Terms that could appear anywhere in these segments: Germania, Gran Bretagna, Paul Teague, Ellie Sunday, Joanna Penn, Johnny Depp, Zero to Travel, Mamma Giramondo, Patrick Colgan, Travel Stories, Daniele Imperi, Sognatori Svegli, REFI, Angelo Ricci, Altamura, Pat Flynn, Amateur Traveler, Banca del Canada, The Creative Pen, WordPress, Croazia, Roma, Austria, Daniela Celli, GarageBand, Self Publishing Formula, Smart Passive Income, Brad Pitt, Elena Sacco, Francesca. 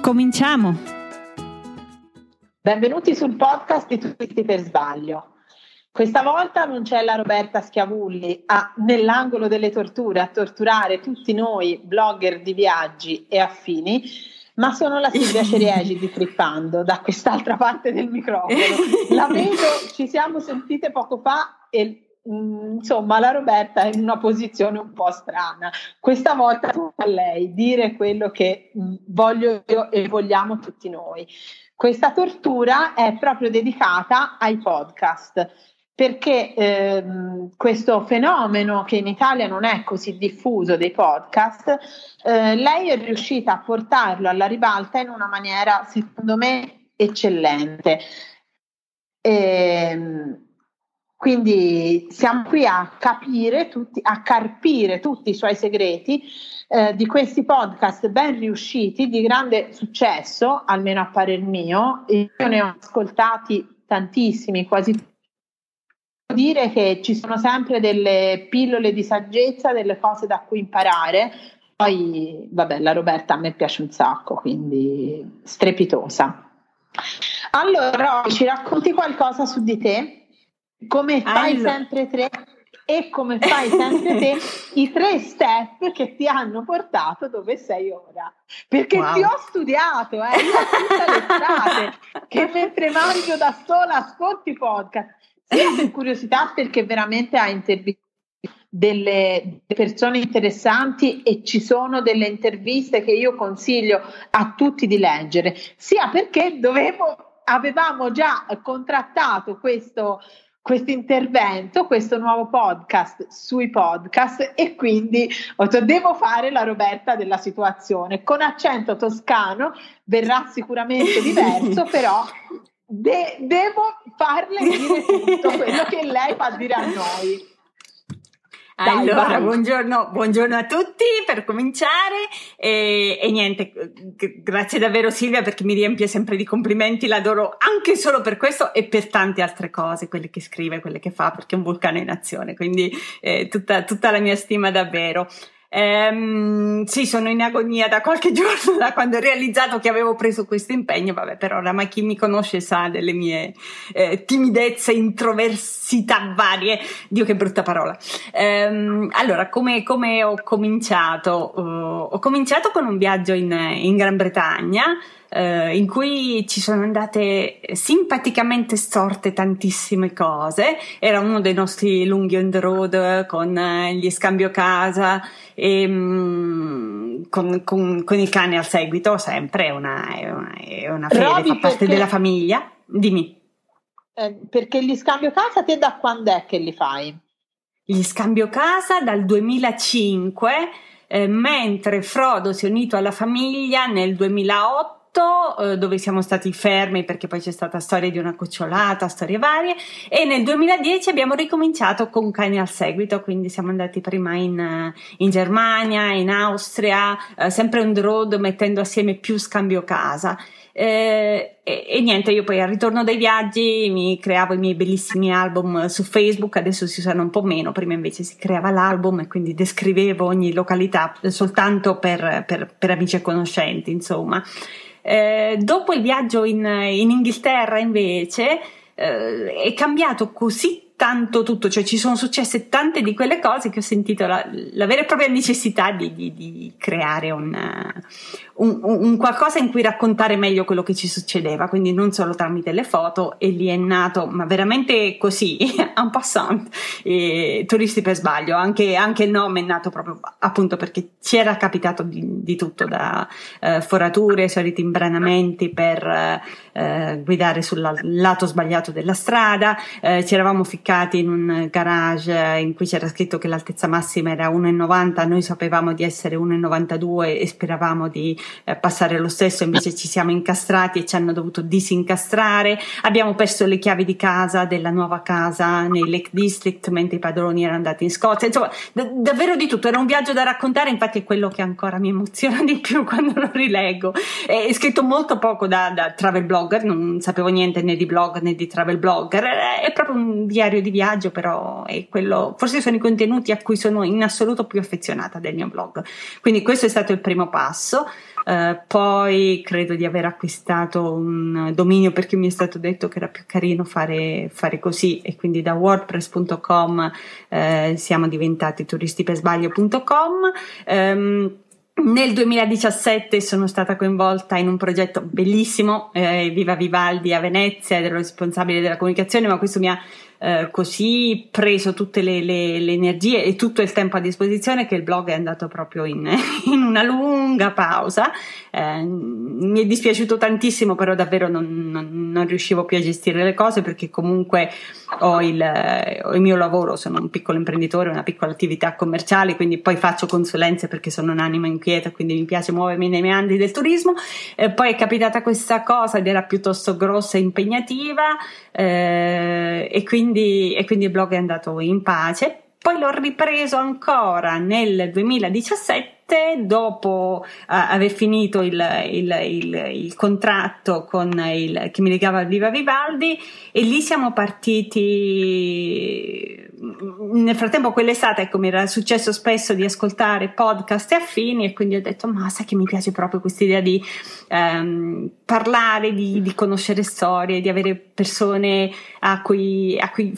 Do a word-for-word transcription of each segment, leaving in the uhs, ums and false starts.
Cominciamo! Benvenuti sul podcast di Turisti per Sbaglio. Questa volta non c'è la Roberta Schiavulli a, nell'angolo delle torture a torturare tutti noi blogger di viaggi e affini, ma sono la Silvia Ceriegi di Trippando, da quest'altra parte del microfono. La vedo, ci siamo sentite poco fa e mh, insomma la Roberta è in una posizione un po' strana. Questa volta tocca a lei dire quello che voglio io e vogliamo tutti noi. Questa tortura è proprio dedicata ai podcast, perché ehm, questo fenomeno che in Italia non è così diffuso dei podcast, eh, lei è riuscita a portarlo alla ribalta in una maniera secondo me eccellente. E, quindi siamo qui a capire tutti, a carpire tutti i suoi segreti eh, di questi podcast ben riusciti, di grande successo, almeno a parer mio. Io ne ho ascoltati tantissimi, quasi tutti. Dire che ci sono sempre delle pillole di saggezza, delle cose da cui imparare. Poi, vabbè, la Roberta a me piace un sacco, quindi strepitosa. Allora, ci racconti qualcosa su di te? Come fai allora. sempre te e come fai sempre te i tre step che ti hanno portato dove sei ora? Perché wow. ti ho studiato, eh, io tutta l'estate che mentre mangio da sola ascolti podcast. Io per curiosità, perché veramente ha intervistato delle persone interessanti e ci sono delle interviste che io consiglio a tutti di leggere, sia perché dovevo, avevamo già contrattato questo questo intervento, questo nuovo podcast sui podcast, e quindi ho detto, devo fare la Roberta della situazione, con accento toscano, verrà sicuramente diverso, però... De- devo farle dire tutto quello che lei fa dire a noi. Dai, allora, vai. buongiorno, buongiorno a tutti, per cominciare, e, e niente, g- grazie davvero Silvia, perché mi riempie sempre di complimenti, l'adoro anche solo per questo e per tante altre cose, quelle che scrive, quelle che fa, perché è un vulcano in azione, quindi eh, tutta, tutta la mia stima davvero. Um, sì, sono in agonia da qualche giorno, da quando ho realizzato che avevo preso questo impegno, vabbè, però oramai chi mi conosce sa delle mie eh, timidezze, introversità varie, Dio che brutta parola. Um, allora, come, come ho cominciato? Uh, ho cominciato con un viaggio in, in Gran Bretagna, Uh, in cui ci sono andate simpaticamente storte tantissime cose. Era uno dei nostri lunghi on the road con uh, gli scambio casa e um, con, con, con il cane al seguito, sempre è una, è una, è una fede, Roby, fa parte perché, della famiglia. Dimmi. Eh, perché gli scambio casa te da quando è che li fai? Gli scambio casa dal duemilacinque, eh, mentre Frodo si è unito alla famiglia nel duemilaotto, dove siamo stati fermi perché poi c'è stata storia di una cocciolata, storie varie, e nel duemiladieci abbiamo ricominciato con cani al seguito, quindi siamo andati prima in, in Germania, in Austria, eh, sempre on the road mettendo assieme più scambio casa. Eh, e, e niente, io poi al ritorno dai viaggi mi creavo i miei bellissimi album su Facebook, adesso si usano un po' meno, prima invece si creava l'album e quindi descrivevo ogni località soltanto per, per, per amici e conoscenti, insomma. Eh, dopo il viaggio in, in Inghilterra invece eh, è cambiato così tanto tutto, cioè ci sono successe tante di quelle cose che ho sentito la, la vera e propria necessità di, di, di creare un, un, un qualcosa in cui raccontare meglio quello che ci succedeva, quindi non solo tramite le foto, e lì è nato, ma veramente così, en passant, eh, Turisti per Sbaglio, anche, anche il nome è nato proprio appunto perché ci era capitato di, di tutto, da eh, forature, soliti imbranamenti per eh, guidare sul lato sbagliato della strada, eh, ci eravamo ficcati in un garage in cui c'era scritto che l'altezza massima era uno e novanta, noi sapevamo di essere uno e novantadue e speravamo di eh, passare lo stesso, invece ci siamo incastrati e ci hanno dovuto disincastrare. Abbiamo perso le chiavi di casa, della nuova casa nei Lake District, mentre i padroni erano andati in Scozia. Insomma, d- davvero di tutto, era un viaggio da raccontare, infatti è quello che ancora mi emoziona di più quando lo rileggo. È, è scritto molto poco da, da travel blogger, non sapevo niente né di blog né di travel blogger, è, è proprio un diario di viaggio, però è quello, forse sono i contenuti a cui sono in assoluto più affezionata del mio blog. Quindi questo è stato il primo passo. Uh, poi credo di aver acquistato un dominio perché mi è stato detto che era più carino fare, fare così, e quindi da wordpress punto com uh, siamo diventati turisti per sbaglio punto com. um, Nel duemiladiciassette sono stata coinvolta in un progetto bellissimo, eh, Viva Vivaldi a Venezia, ed ero responsabile della comunicazione, ma questo mi ha eh, così preso tutte le, le, le energie e tutto il tempo a disposizione che il blog è andato proprio in, in una lunga pausa. Eh, mi è dispiaciuto tantissimo, però davvero non, non, non riuscivo più a gestire le cose, perché comunque ho il, ho il mio lavoro, sono un piccolo imprenditore, una piccola attività commerciale, quindi poi faccio consulenze perché sono un'anima inquieta, quindi mi piace muovermi nei meandri del turismo. Eh, poi è capitata questa cosa ed era piuttosto grossa e impegnativa, eh, e, quindi, e quindi il blog è andato in pace. Poi l'ho ripreso ancora nel duemiladiciassette, dopo uh, aver finito il, il, il, il contratto con il, che mi legava a Viva Vivaldi, e lì siamo partiti. Nel frattempo quell'estate, ecco, mi era successo spesso di ascoltare podcast e affini, e quindi ho detto ma sai che mi piace proprio questa idea di um, parlare, di, di conoscere storie, di avere persone a cui, a cui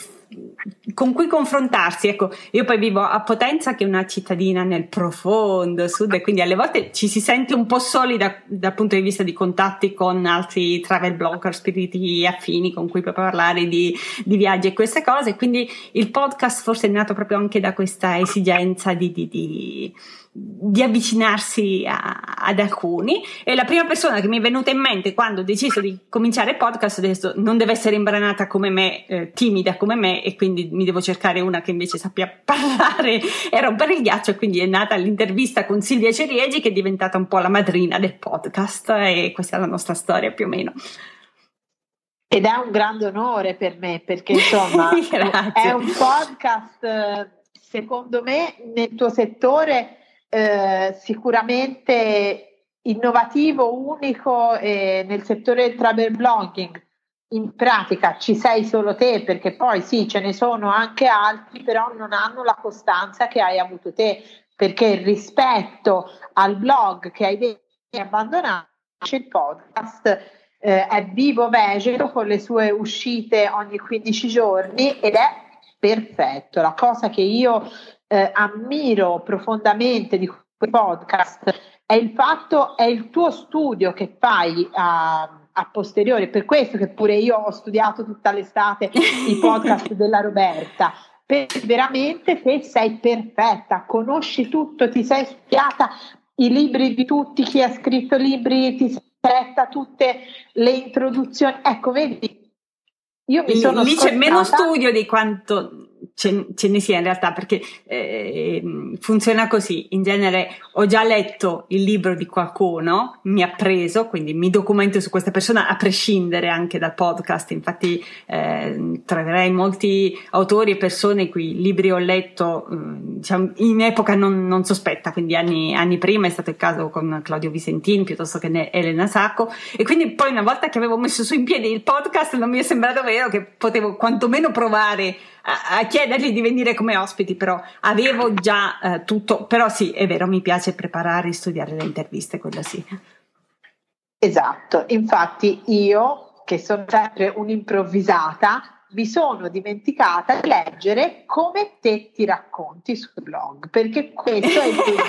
con cui confrontarsi. Ecco, io poi vivo a Potenza, che è una cittadina nel profondo sud, e quindi alle volte ci si sente un po' soli da, dal punto di vista di contatti con altri travel blogger, spiriti affini con cui puoi parlare di, di viaggi e queste cose. Quindi il podcast forse è nato proprio anche da questa esigenza di, di, di, di avvicinarsi a, ad alcuni. E la prima persona che mi è venuta in mente quando ho deciso di cominciare il podcast, adesso non deve essere imbranata come me, eh, timida come me, e quindi mi devo cercare una che invece sappia parlare e rompere il ghiaccio, quindi è nata l'intervista con Silvia Ceriegi, che è diventata un po' la madrina del podcast, e questa è la nostra storia più o meno. Ed è un grande onore per me, perché insomma è un podcast, secondo me, nel tuo settore eh, sicuramente innovativo, unico, eh, nel settore del travel blogging. In pratica ci sei solo te, perché poi sì, ce ne sono anche altri, però non hanno la costanza che hai avuto te, perché rispetto al blog che hai abbandonato, il podcast eh, è vivo, vegeto, con le sue uscite ogni quindici giorni, ed è perfetto. La cosa che io eh, ammiro profondamente di quel podcast è il fatto, è il tuo studio che fai a... a posteriori, per questo che pure io ho studiato tutta l'estate i podcast della Roberta, perché veramente te sei perfetta, conosci tutto, ti sei studiata i libri di tutti, chi ha scritto libri, ti sei letta tutte le introduzioni. Ecco, vedi, io mi sono lì, c'è meno studio di quanto ce, ce ne sia in realtà, perché eh, funziona così. In genere ho già letto il libro di qualcuno, mi ha preso, quindi mi documento su questa persona a prescindere anche dal podcast. Infatti eh, troverai molti autori e persone cui libri ho letto diciamo, in epoca non, non sospetta, quindi anni, anni prima. È stato il caso con Claudio Visentini piuttosto che Elena Sacco, e quindi poi una volta che avevo messo su in piedi il podcast non mi è sembrato vero che potevo quantomeno provare a, a chiedergli di venire come ospiti, però avevo già eh, tutto. Però sì, è vero, mi piace preparare e studiare le interviste, quello sì. Esatto, infatti io, che sono sempre un'improvvisata, mi sono dimenticata di leggere come te ti racconti sul blog, perché questo è il punto.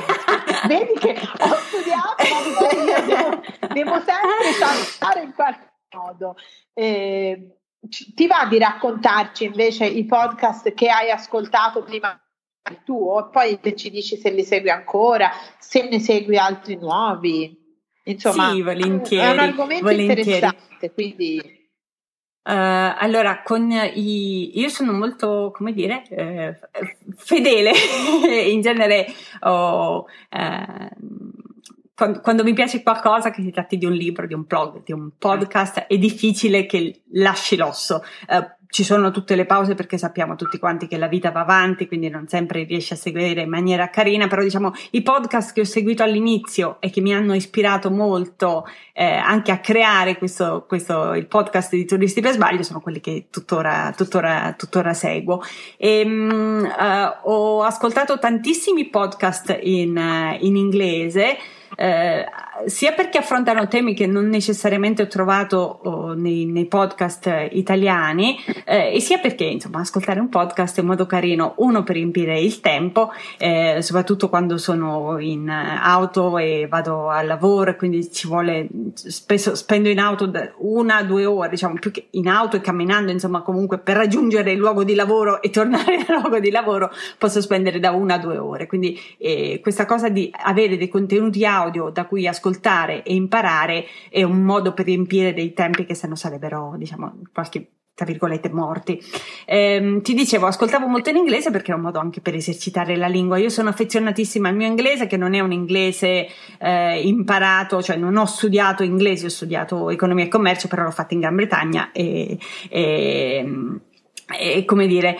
Vedi che ho studiato, ma devo, devo sempre saltare in qualche modo. Eh, ti va di raccontarci invece i podcast che hai ascoltato prima del tuo, poi ci dici se li segui ancora, se ne segui altri nuovi? Insomma, sì, volentieri, è un argomento volentieri. Interessante, quindi... Uh, allora, con i, io sono molto, come dire, eh, fedele, in genere ho... Oh, eh, quando, quando mi piace qualcosa, che si tratti di un libro, di un blog, di un podcast, è difficile che lasci l'osso. Eh, ci sono tutte le pause perché sappiamo tutti quanti che la vita va avanti, quindi non sempre riesci a seguire in maniera carina, però diciamo i podcast che ho seguito all'inizio e che mi hanno ispirato molto eh, anche a creare questo, questo il podcast di Turisti per Sbaglio sono quelli che tuttora, tuttora, tuttora seguo. E, mh, uh, ho ascoltato tantissimi podcast in, uh, in inglese, Eh, sia perché affrontano temi che non necessariamente ho trovato oh, nei, nei podcast italiani eh, e sia perché insomma ascoltare un podcast è un modo carino, uno per riempire il tempo, eh, soprattutto quando sono in auto e vado al lavoro, quindi ci vuole spesso spendo in auto una due ore, diciamo più che in auto e camminando, insomma comunque per raggiungere il luogo di lavoro e tornare dal luogo di lavoro posso spendere da una a due ore, quindi eh, questa cosa di avere dei contenuti audio da cui ascoltare e imparare è un modo per riempire dei tempi che se no sarebbero, diciamo, qualche tra virgolette morti. Ehm, ti dicevo, ascoltavo molto in inglese perché è un modo anche per esercitare la lingua. Io sono affezionatissima al mio inglese, che non è un inglese eh, imparato, cioè non ho studiato inglese, ho studiato economia e commercio, però l'ho fatto in Gran Bretagna e, e E come dire,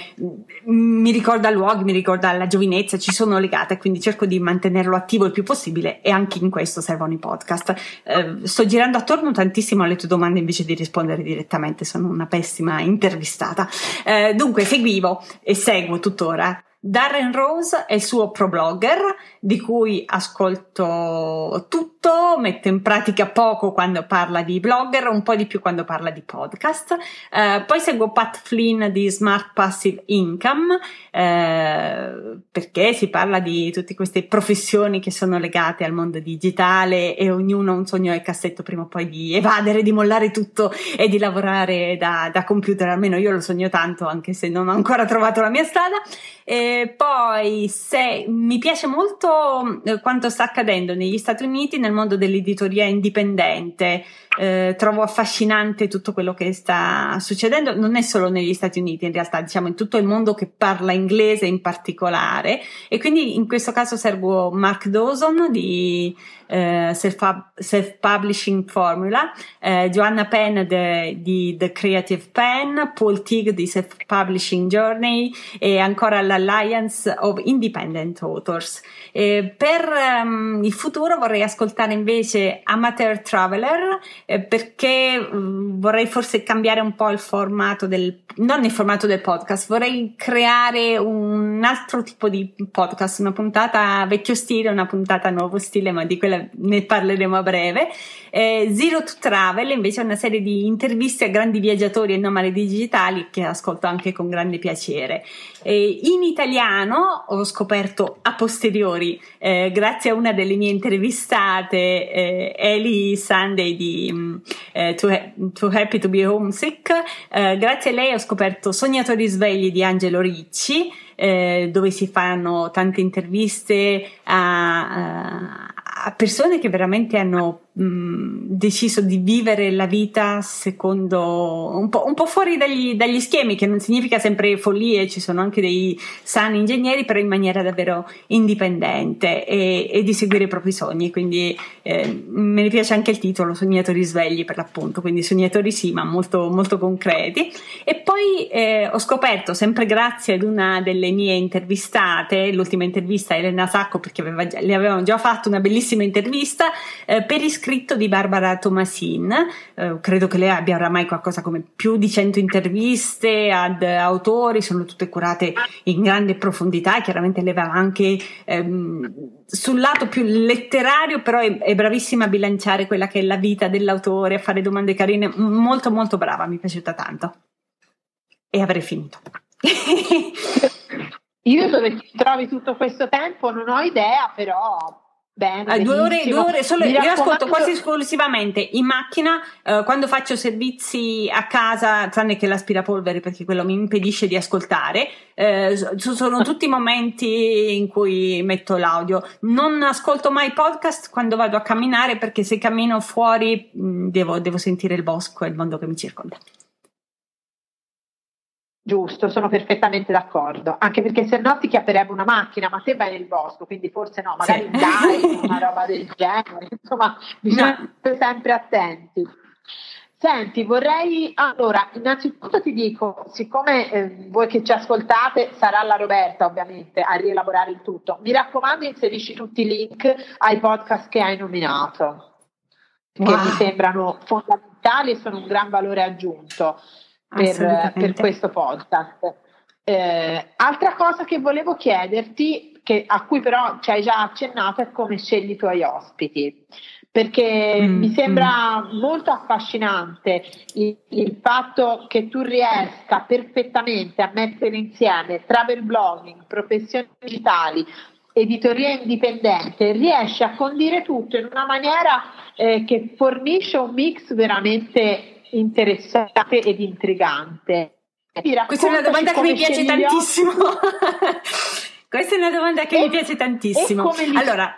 mi ricorda luoghi, mi ricorda la giovinezza, ci sono legata, quindi cerco di mantenerlo attivo il più possibile e anche in questo servono i podcast. Eh, sto girando attorno tantissimo alle tue domande invece di rispondere direttamente, sono una pessima intervistata. Eh, dunque, seguivo e seguo tuttora Darren Rose e il suo ProBlogger, di cui ascolto tutto, metto in pratica poco quando parla di blogger, un po' di più quando parla di podcast. Eh, poi seguo Pat Flynn di Smart Passive Income, eh, perché si parla di tutte queste professioni che sono legate al mondo digitale e ognuno ha un sogno nel cassetto prima o poi di evadere, di mollare tutto e di lavorare da, da computer, almeno io lo sogno tanto, anche se non ho ancora trovato la mia strada. Eh, Poi se, mi piace molto eh, quanto sta accadendo negli Stati Uniti nel mondo dell'editoria indipendente, eh, trovo affascinante tutto quello che sta succedendo, non è solo negli Stati Uniti in realtà, diciamo in tutto il mondo che parla inglese in particolare, e quindi in questo caso seguo Mark Dawson di eh, Self Publishing Formula, eh, Joanna Penn de, di The Creative Pen, Paul Teague di Self Publishing Journey e ancora la Alliance of Independent Authors. Eh, per um, il futuro vorrei ascoltare invece Amateur Traveler, eh, perché um, vorrei forse cambiare un po' il formato del non il formato del podcast, vorrei creare un altro tipo di podcast, una puntata vecchio stile, una puntata nuovo stile, ma di quella ne parleremo a breve. Eh, Zero to Travel invece è una serie di interviste a grandi viaggiatori e nomadi digitali che ascolto anche con grande piacere. Eh, in italiano ho scoperto a posteriori, eh, grazie a una delle mie intervistate, eh, Ellie Sunday di eh, Too, ha- Too Happy To Be Homesick, eh, grazie a lei ho scoperto Sognatori Svegli di Angelo Ricci, eh, dove si fanno tante interviste a, a persone che veramente hanno mh, deciso di vivere la vita secondo un po', un po' fuori dagli, dagli schemi, che non significa sempre follie, ci sono anche dei sani ingegneri, però in maniera davvero indipendente e, e di seguire i propri sogni, quindi eh, me ne piace anche il titolo, Sognatori Svegli per l'appunto, quindi sognatori sì, ma molto, molto concreti. E poi eh, ho scoperto, sempre grazie ad una delle mie intervistate, l'ultima intervista Elena Sacco, perché aveva, le avevano già fatto una bellissima intervista eh, per iscritto di Barbara Tomasin, eh, credo che lei abbia oramai qualcosa come più di cento interviste ad autori, sono tutte curate in grande profondità, e chiaramente lei va anche ehm, sul lato più letterario, però è, è bravissima a bilanciare quella che è la vita dell'autore, a fare domande carine, molto molto brava, mi è piaciuta tanto. E avrei finito. Io dove ti trovi tutto questo tempo non ho idea, però bene, due ore, due ore solo, io ascolto quasi esclusivamente in macchina, eh, quando faccio servizi a casa, tranne che l'aspirapolvere perché quello mi impedisce di ascoltare. Eh, sono tutti i momenti in cui metto l'audio, non ascolto mai podcast quando vado a camminare, perché se cammino fuori mh, devo, devo sentire il bosco e il mondo che mi circonda. Giusto, sono perfettamente d'accordo, anche perché se no ti chiapperebbe una macchina, ma te vai nel bosco, quindi forse no, magari dai una roba del genere, insomma bisogna stare sempre attenti. Senti, vorrei, allora innanzitutto ti dico, siccome eh, voi che ci ascoltate sarà la Roberta ovviamente a rielaborare il tutto, mi raccomando inserisci tutti i link ai podcast che hai nominato, che wow. mi sembrano fondamentali e sono un gran valore aggiunto. Per, per questo podcast. Eh, altra cosa che volevo chiederti, che, a cui però ci hai già accennato, è come scegli i tuoi ospiti, perché mm, mi sembra mm. molto affascinante il, il fatto che tu riesca perfettamente a mettere insieme travel blogging, professioni digitali, editoria indipendente, riesci a condire tutto in una maniera eh, che fornisce un mix veramente interessante ed intrigante. Questa è una domanda che mi piace tantissimo. Questa è una domanda che e, mi piace tantissimo. Allora,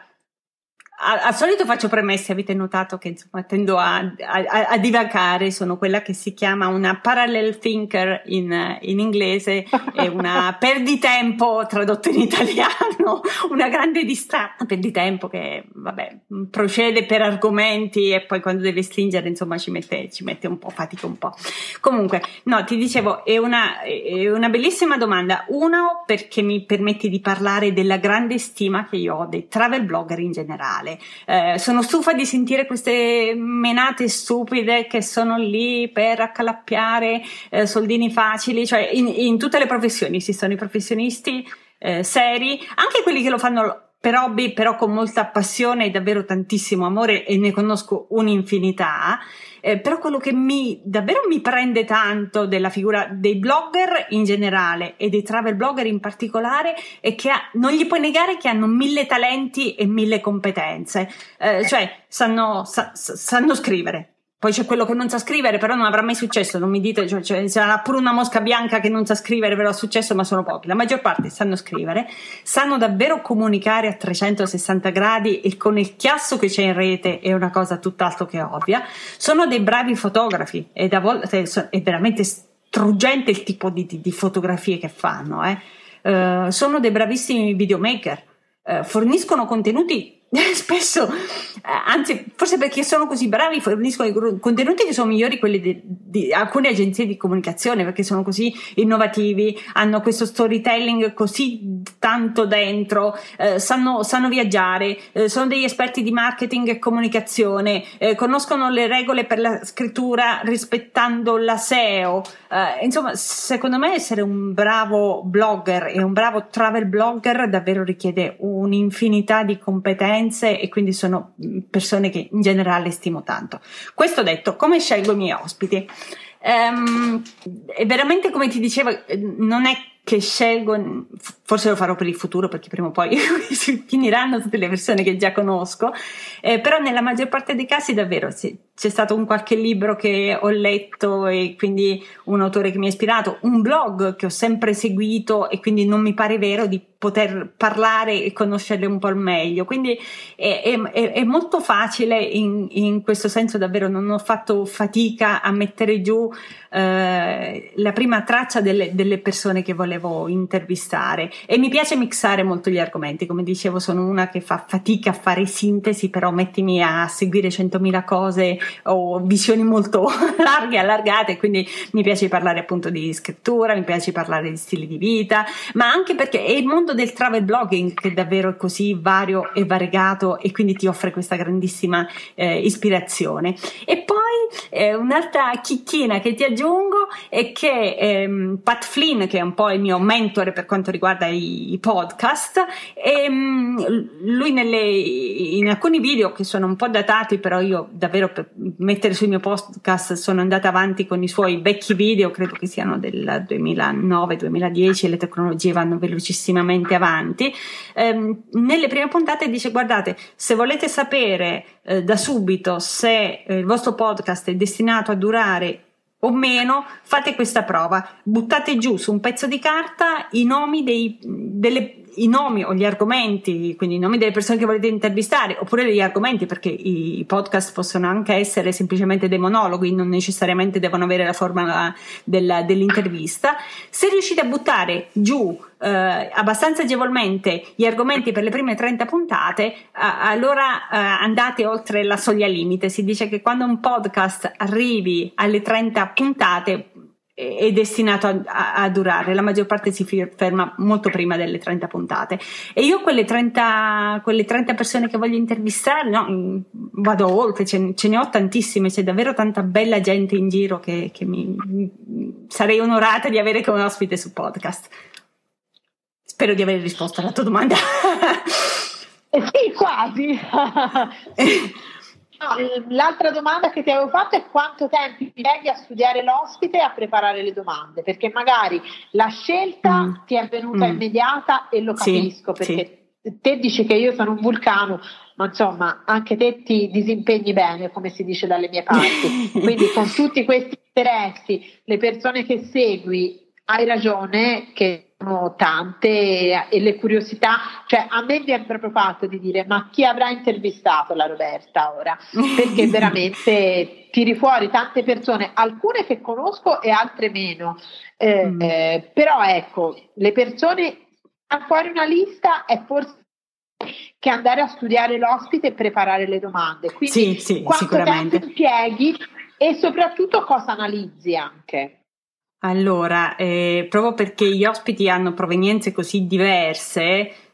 a, al solito faccio premesse, avete notato che insomma tendo a, a, a divagare, sono quella che si chiama una parallel thinker in, in inglese e una perditempo tradotto in italiano, una grande distrazione, perditempo che vabbè procede per argomenti e poi quando deve stringere insomma ci mette, ci mette un po', fatica un po'. Comunque, no, ti dicevo, è una, è una bellissima domanda, uno perché mi permette di parlare della grande stima che io ho dei travel blogger in generale. Eh, sono stufa di sentire queste menate stupide che sono lì per accalappiare eh, soldini facili, cioè in, in tutte le professioni ci sono i professionisti eh, seri, anche quelli che lo fanno per hobby, però con molta passione e davvero tantissimo amore, e ne conosco un'infinità. Eh, però quello che mi davvero mi prende tanto della figura dei blogger in generale e dei travel blogger in particolare è che ha, non gli puoi negare che hanno mille talenti e mille competenze, eh, cioè sanno, sa, sanno scrivere. Poi c'è quello che non sa scrivere, però non avrà mai successo, non mi dite, cioè, cioè, c'era pure una mosca bianca che non sa scrivere, però ha successo, ma sono pochi. La maggior parte sanno scrivere, sanno davvero comunicare a trecentosessanta gradi e con il chiasso che c'è in rete è una cosa tutt'altro che ovvia. Sono dei bravi fotografi e a volte è veramente struggente il tipo di, di, di fotografie che fanno. Eh. Uh, sono dei bravissimi videomaker, uh, forniscono contenuti spesso, anzi forse perché sono così bravi forniscono i contenuti che sono migliori quelli di, di alcune agenzie di comunicazione, perché sono così innovativi, hanno questo storytelling così tanto dentro, eh, sanno, sanno viaggiare, eh, sono degli esperti di marketing e comunicazione, eh, conoscono le regole per la scrittura rispettando la S E O, eh, insomma secondo me essere un bravo blogger e un bravo travel blogger davvero richiede un'infinità di competenze e quindi sono persone che in generale stimo tanto. Questo detto, come scelgo i miei ospiti? Ehm, è veramente come ti dicevo, non è che scelgo, forse lo farò per il futuro perché prima o poi si finiranno tutte le persone che già conosco, eh, però nella maggior parte dei casi davvero sì, c'è stato un qualche libro che ho letto e quindi un autore che mi ha ispirato, un blog che ho sempre seguito e quindi non mi pare vero di poter parlare e conoscerle un po' al meglio, quindi è, è, è molto facile in, in questo senso, davvero non ho fatto fatica a mettere giù eh, la prima traccia delle, delle persone che volevo intervistare e mi piace mixare molto gli argomenti, come dicevo sono una che fa fatica a fare sintesi, però mettimi a seguire centomila cose o visioni molto larghe, allargate, quindi mi piace parlare appunto di scrittura, mi piace parlare di stili di vita, ma anche perché è il mondo del travel blogging che è davvero così vario e variegato e quindi ti offre questa grandissima eh, ispirazione. E poi eh, un'altra chicchina che ti aggiungo è che ehm, Pat Flynn, che è un po' il mio mentore per quanto riguarda i, i podcast, e lui nelle, in alcuni video che sono un po' datati, però io davvero per mettere sul mio podcast sono andata avanti con i suoi vecchi video, credo che siano del duemilanove duemiladieci, le tecnologie vanno velocissimamente avanti, ehm, nelle prime puntate dice guardate, se volete sapere eh, da subito se eh, il vostro podcast è destinato a durare o meno, fate questa prova, buttate giù su un pezzo di carta i nomi dei, delle i nomi o gli argomenti, quindi i nomi delle persone che volete intervistare, oppure gli argomenti, perché i podcast possono anche essere semplicemente dei monologhi, non necessariamente devono avere la forma della, dell'intervista. Se riuscite a buttare giù eh, abbastanza agevolmente gli argomenti per le prime trenta puntate, eh, allora eh, andate oltre la soglia limite. Si dice che quando un podcast arrivi alle trenta puntate è destinato a, a, a durare, la maggior parte si ferma molto prima delle trenta puntate, e io quelle trenta, quelle trenta persone che voglio intervistare, no, vado oltre, ce, ce ne ho tantissime, c'è davvero tanta bella gente in giro che, che mi, sarei onorata di avere come ospite su podcast. Spero di aver risposto alla tua domanda. Eh sì, quasi. No, l'altra domanda che ti avevo fatto è quanto tempo impieghi a studiare l'ospite e a preparare le domande, perché magari la scelta mm. ti è venuta mm. immediata, e lo capisco, sì, perché sì. Te dici che io sono un vulcano, ma insomma anche te ti disimpegni bene, come si dice dalle mie parti, quindi con tutti questi interessi, le persone che segui, hai ragione che sono tante, e le curiosità, cioè a me viene proprio fatto di dire: ma chi avrà intervistato la Roberta ora? Perché veramente tiri fuori tante persone, alcune che conosco e altre meno, eh, mm. eh, però ecco, le persone, a fare una lista è forse che andare a studiare l'ospite e preparare le domande, quindi sì, sì, quanto tempo impieghi e soprattutto cosa analizzi anche. Allora, eh, proprio perché gli ospiti hanno provenienze così diverse, eh,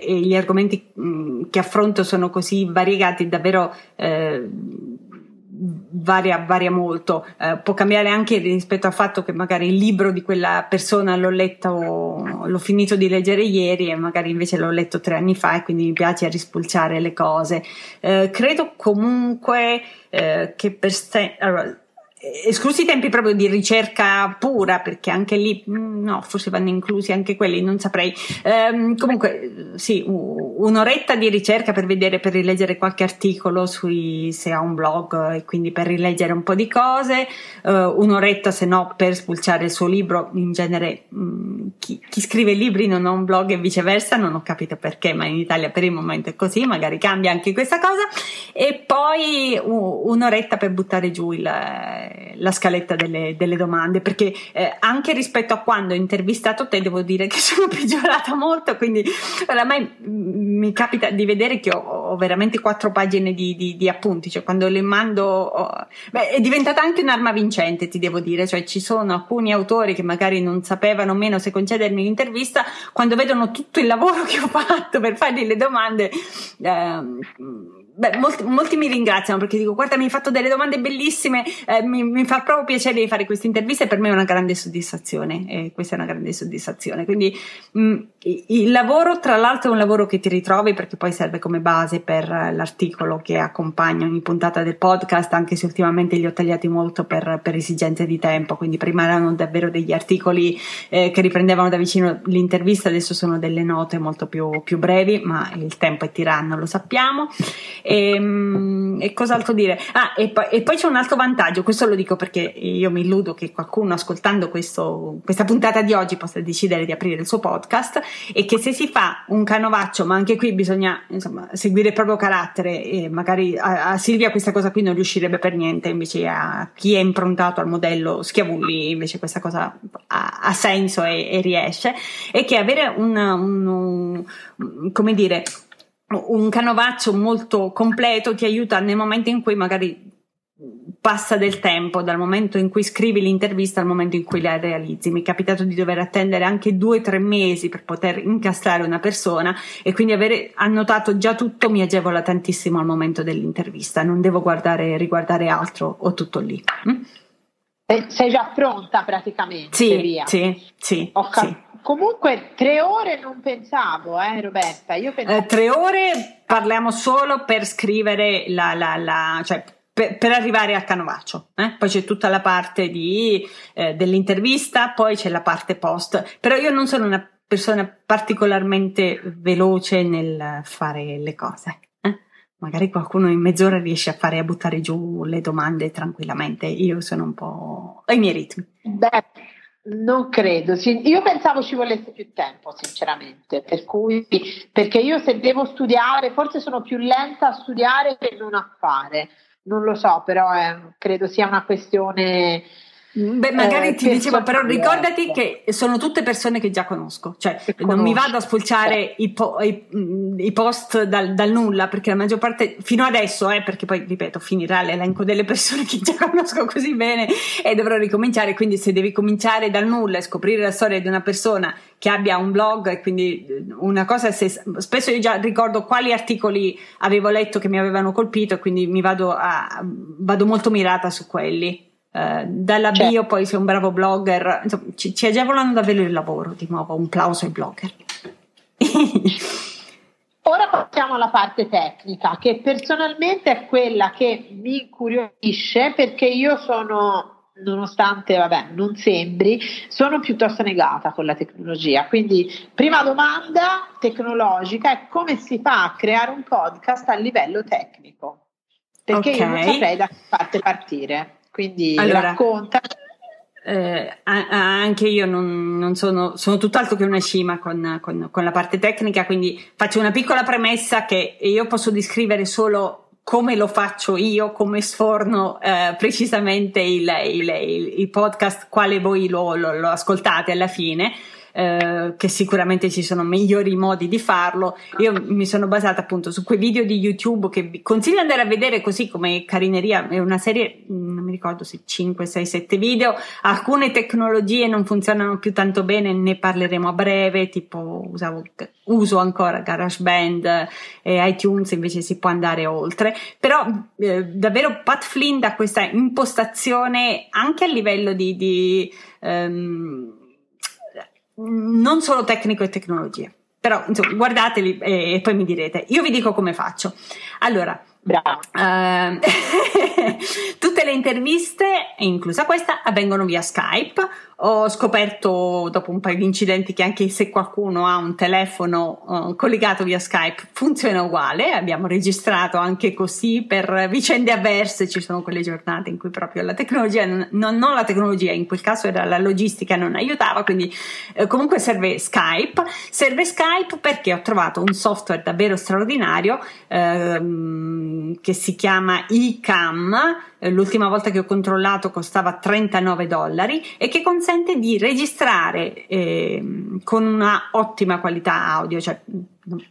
e gli argomenti mh, che affronto sono così variegati, davvero eh, varia, varia molto. Eh, può cambiare anche rispetto al fatto che magari il libro di quella persona l'ho letto, l'ho finito di leggere ieri, e magari invece l'ho letto tre anni fa, e quindi mi piace rispulciare le cose. Eh, credo comunque eh, che per ste- allora, esclusi i tempi proprio di ricerca pura, perché anche lì no, forse vanno inclusi anche quelli, non saprei. Ehm, comunque sì, un'oretta di ricerca per vedere, per rileggere qualche articolo sui, se ha un blog, e quindi per rileggere un po' di cose, eh, un'oretta se no per spulciare il suo libro. In genere mh, chi, chi scrive libri non ha un blog e viceversa, non ho capito perché, ma in Italia per il momento è così, magari cambia anche questa cosa, e poi uh, un'oretta per buttare giù il la scaletta delle, delle domande, perché eh, anche rispetto a quando ho intervistato te devo dire che sono peggiorata molto, quindi oramai mi capita di vedere che ho, ho veramente quattro pagine di, di, di appunti, cioè quando le mando oh, beh, è diventata anche un'arma vincente, ti devo dire, cioè ci sono alcuni autori che magari non sapevano meno se concedermi l'intervista, quando vedono tutto il lavoro che ho fatto per fargli le domande ehm, beh, molti, molti mi ringraziano, perché dico: guarda, mi hai fatto delle domande bellissime, eh, mi, mi fa proprio piacere fare queste interviste, e per me è una grande soddisfazione, eh, questa è una grande soddisfazione. Quindi mh, il lavoro, tra l'altro, è un lavoro che ti ritrovi, perché poi serve come base per l'articolo che accompagna ogni puntata del podcast, anche se ultimamente li ho tagliati molto per, per esigenze di tempo, quindi prima erano davvero degli articoli eh, che riprendevano da vicino l'intervista, adesso sono delle note molto più, più brevi, ma il tempo è tiranno, lo sappiamo. E, e cos'altro dire? Ah, e, poi, e poi c'è un altro vantaggio, questo lo dico perché io mi illudo che qualcuno ascoltando questo, questa puntata di oggi possa decidere di aprire il suo podcast, e che se si fa un canovaccio, ma anche qui bisogna insomma seguire il proprio carattere, e magari a, a Silvia questa cosa qui non riuscirebbe per niente, invece a chi è improntato al modello Schiavulli invece questa cosa ha, ha senso e, e riesce, e che avere un, un, un come dire un canovaccio molto completo ti aiuta nel momento in cui magari passa del tempo, dal momento in cui scrivi l'intervista al momento in cui la realizzi. Mi è capitato di dover attendere anche due o tre mesi per poter incastrare una persona, e quindi avere annotato già tutto mi agevola tantissimo al momento dell'intervista, non devo guardare riguardare altro, ho tutto lì. Eh, sei già pronta praticamente. Sì, via. sì, sì. Ho cap- sì. Comunque tre ore non pensavo, eh Roberta, io pensavo... Eh, tre ore parliamo solo per scrivere la, la, la cioè per, per arrivare al canovaccio, eh? Poi c'è tutta la parte di, eh, dell'intervista, poi c'è la parte post, però io non sono una persona particolarmente veloce nel fare le cose. Magari qualcuno in mezz'ora riesce a fare, a buttare giù le domande tranquillamente, io sono un po' ai miei ritmi. Beh, Non credo, io pensavo ci volesse più tempo sinceramente, per cui, perché io se devo studiare forse sono più lenta a studiare che non a fare, non lo so, però è, credo sia una questione… Beh, magari eh, ti dicevo, però ricordati che sono tutte persone che già conosco, cioè conosco, non mi vado a spulciare i, po- i, i post dal, dal nulla, perché la maggior parte, fino adesso, eh, perché poi ripeto, finirà l'elenco delle persone che già conosco così bene e dovrò ricominciare, quindi se devi cominciare dal nulla e scoprire la storia di una persona che abbia un blog, e quindi una cosa, se, spesso io già ricordo quali articoli avevo letto che mi avevano colpito, quindi mi vado, a, vado molto mirata su quelli. Uh, dalla bio, certo. Poi sei un bravo blogger, insomma, ci, ci agevolano davvero il lavoro. Di nuovo un plauso ai blogger. Ora passiamo alla parte tecnica, che personalmente è quella che mi incuriosisce, perché io sono, nonostante vabbè non sembri, sono piuttosto negata con la tecnologia. Quindi prima domanda tecnologica è: come si fa a creare un podcast a livello tecnico? Perché okay. Io non saprei da che parte partire. Quindi allora, racconta. Eh, anche io non, non sono, sono tutt'altro che una scima con, con, con la parte tecnica, quindi faccio una piccola premessa che io posso descrivere solo come lo faccio io, come sforno eh, precisamente il, il, il, il podcast, quale voi lo, lo, lo ascoltate alla fine. Eh, che sicuramente ci sono migliori modi di farlo. Io mi sono basata appunto su quei video di YouTube che vi consiglio di andare a vedere, così come carineria, è una serie, non mi ricordo se cinque, sei, sette video. Alcune tecnologie non funzionano più tanto bene, ne parleremo a breve, tipo usavo, uso ancora GarageBand e iTunes, invece si può andare oltre, però eh, davvero Pat Flynn dà questa impostazione anche a livello di, di um, non solo tecnico e tecnologia, però insomma guardateli e, e poi mi direte. Io vi dico come faccio. Allora, eh, tutte le interviste, inclusa questa, avvengono via Skype. Ho scoperto dopo un paio di incidenti che anche se qualcuno ha un telefono eh, collegato via Skype funziona uguale. Abbiamo registrato anche così per vicende avverse, ci sono quelle giornate in cui proprio la tecnologia, non, non la tecnologia, in quel caso era la logistica, non aiutava, quindi eh, comunque serve Skype. Serve Skype perché ho trovato un software davvero straordinario ehm, che si chiama iCam, l'ultima volta che ho controllato costava trentanove dollari e che consente di registrare eh, con una ottima qualità audio, cioè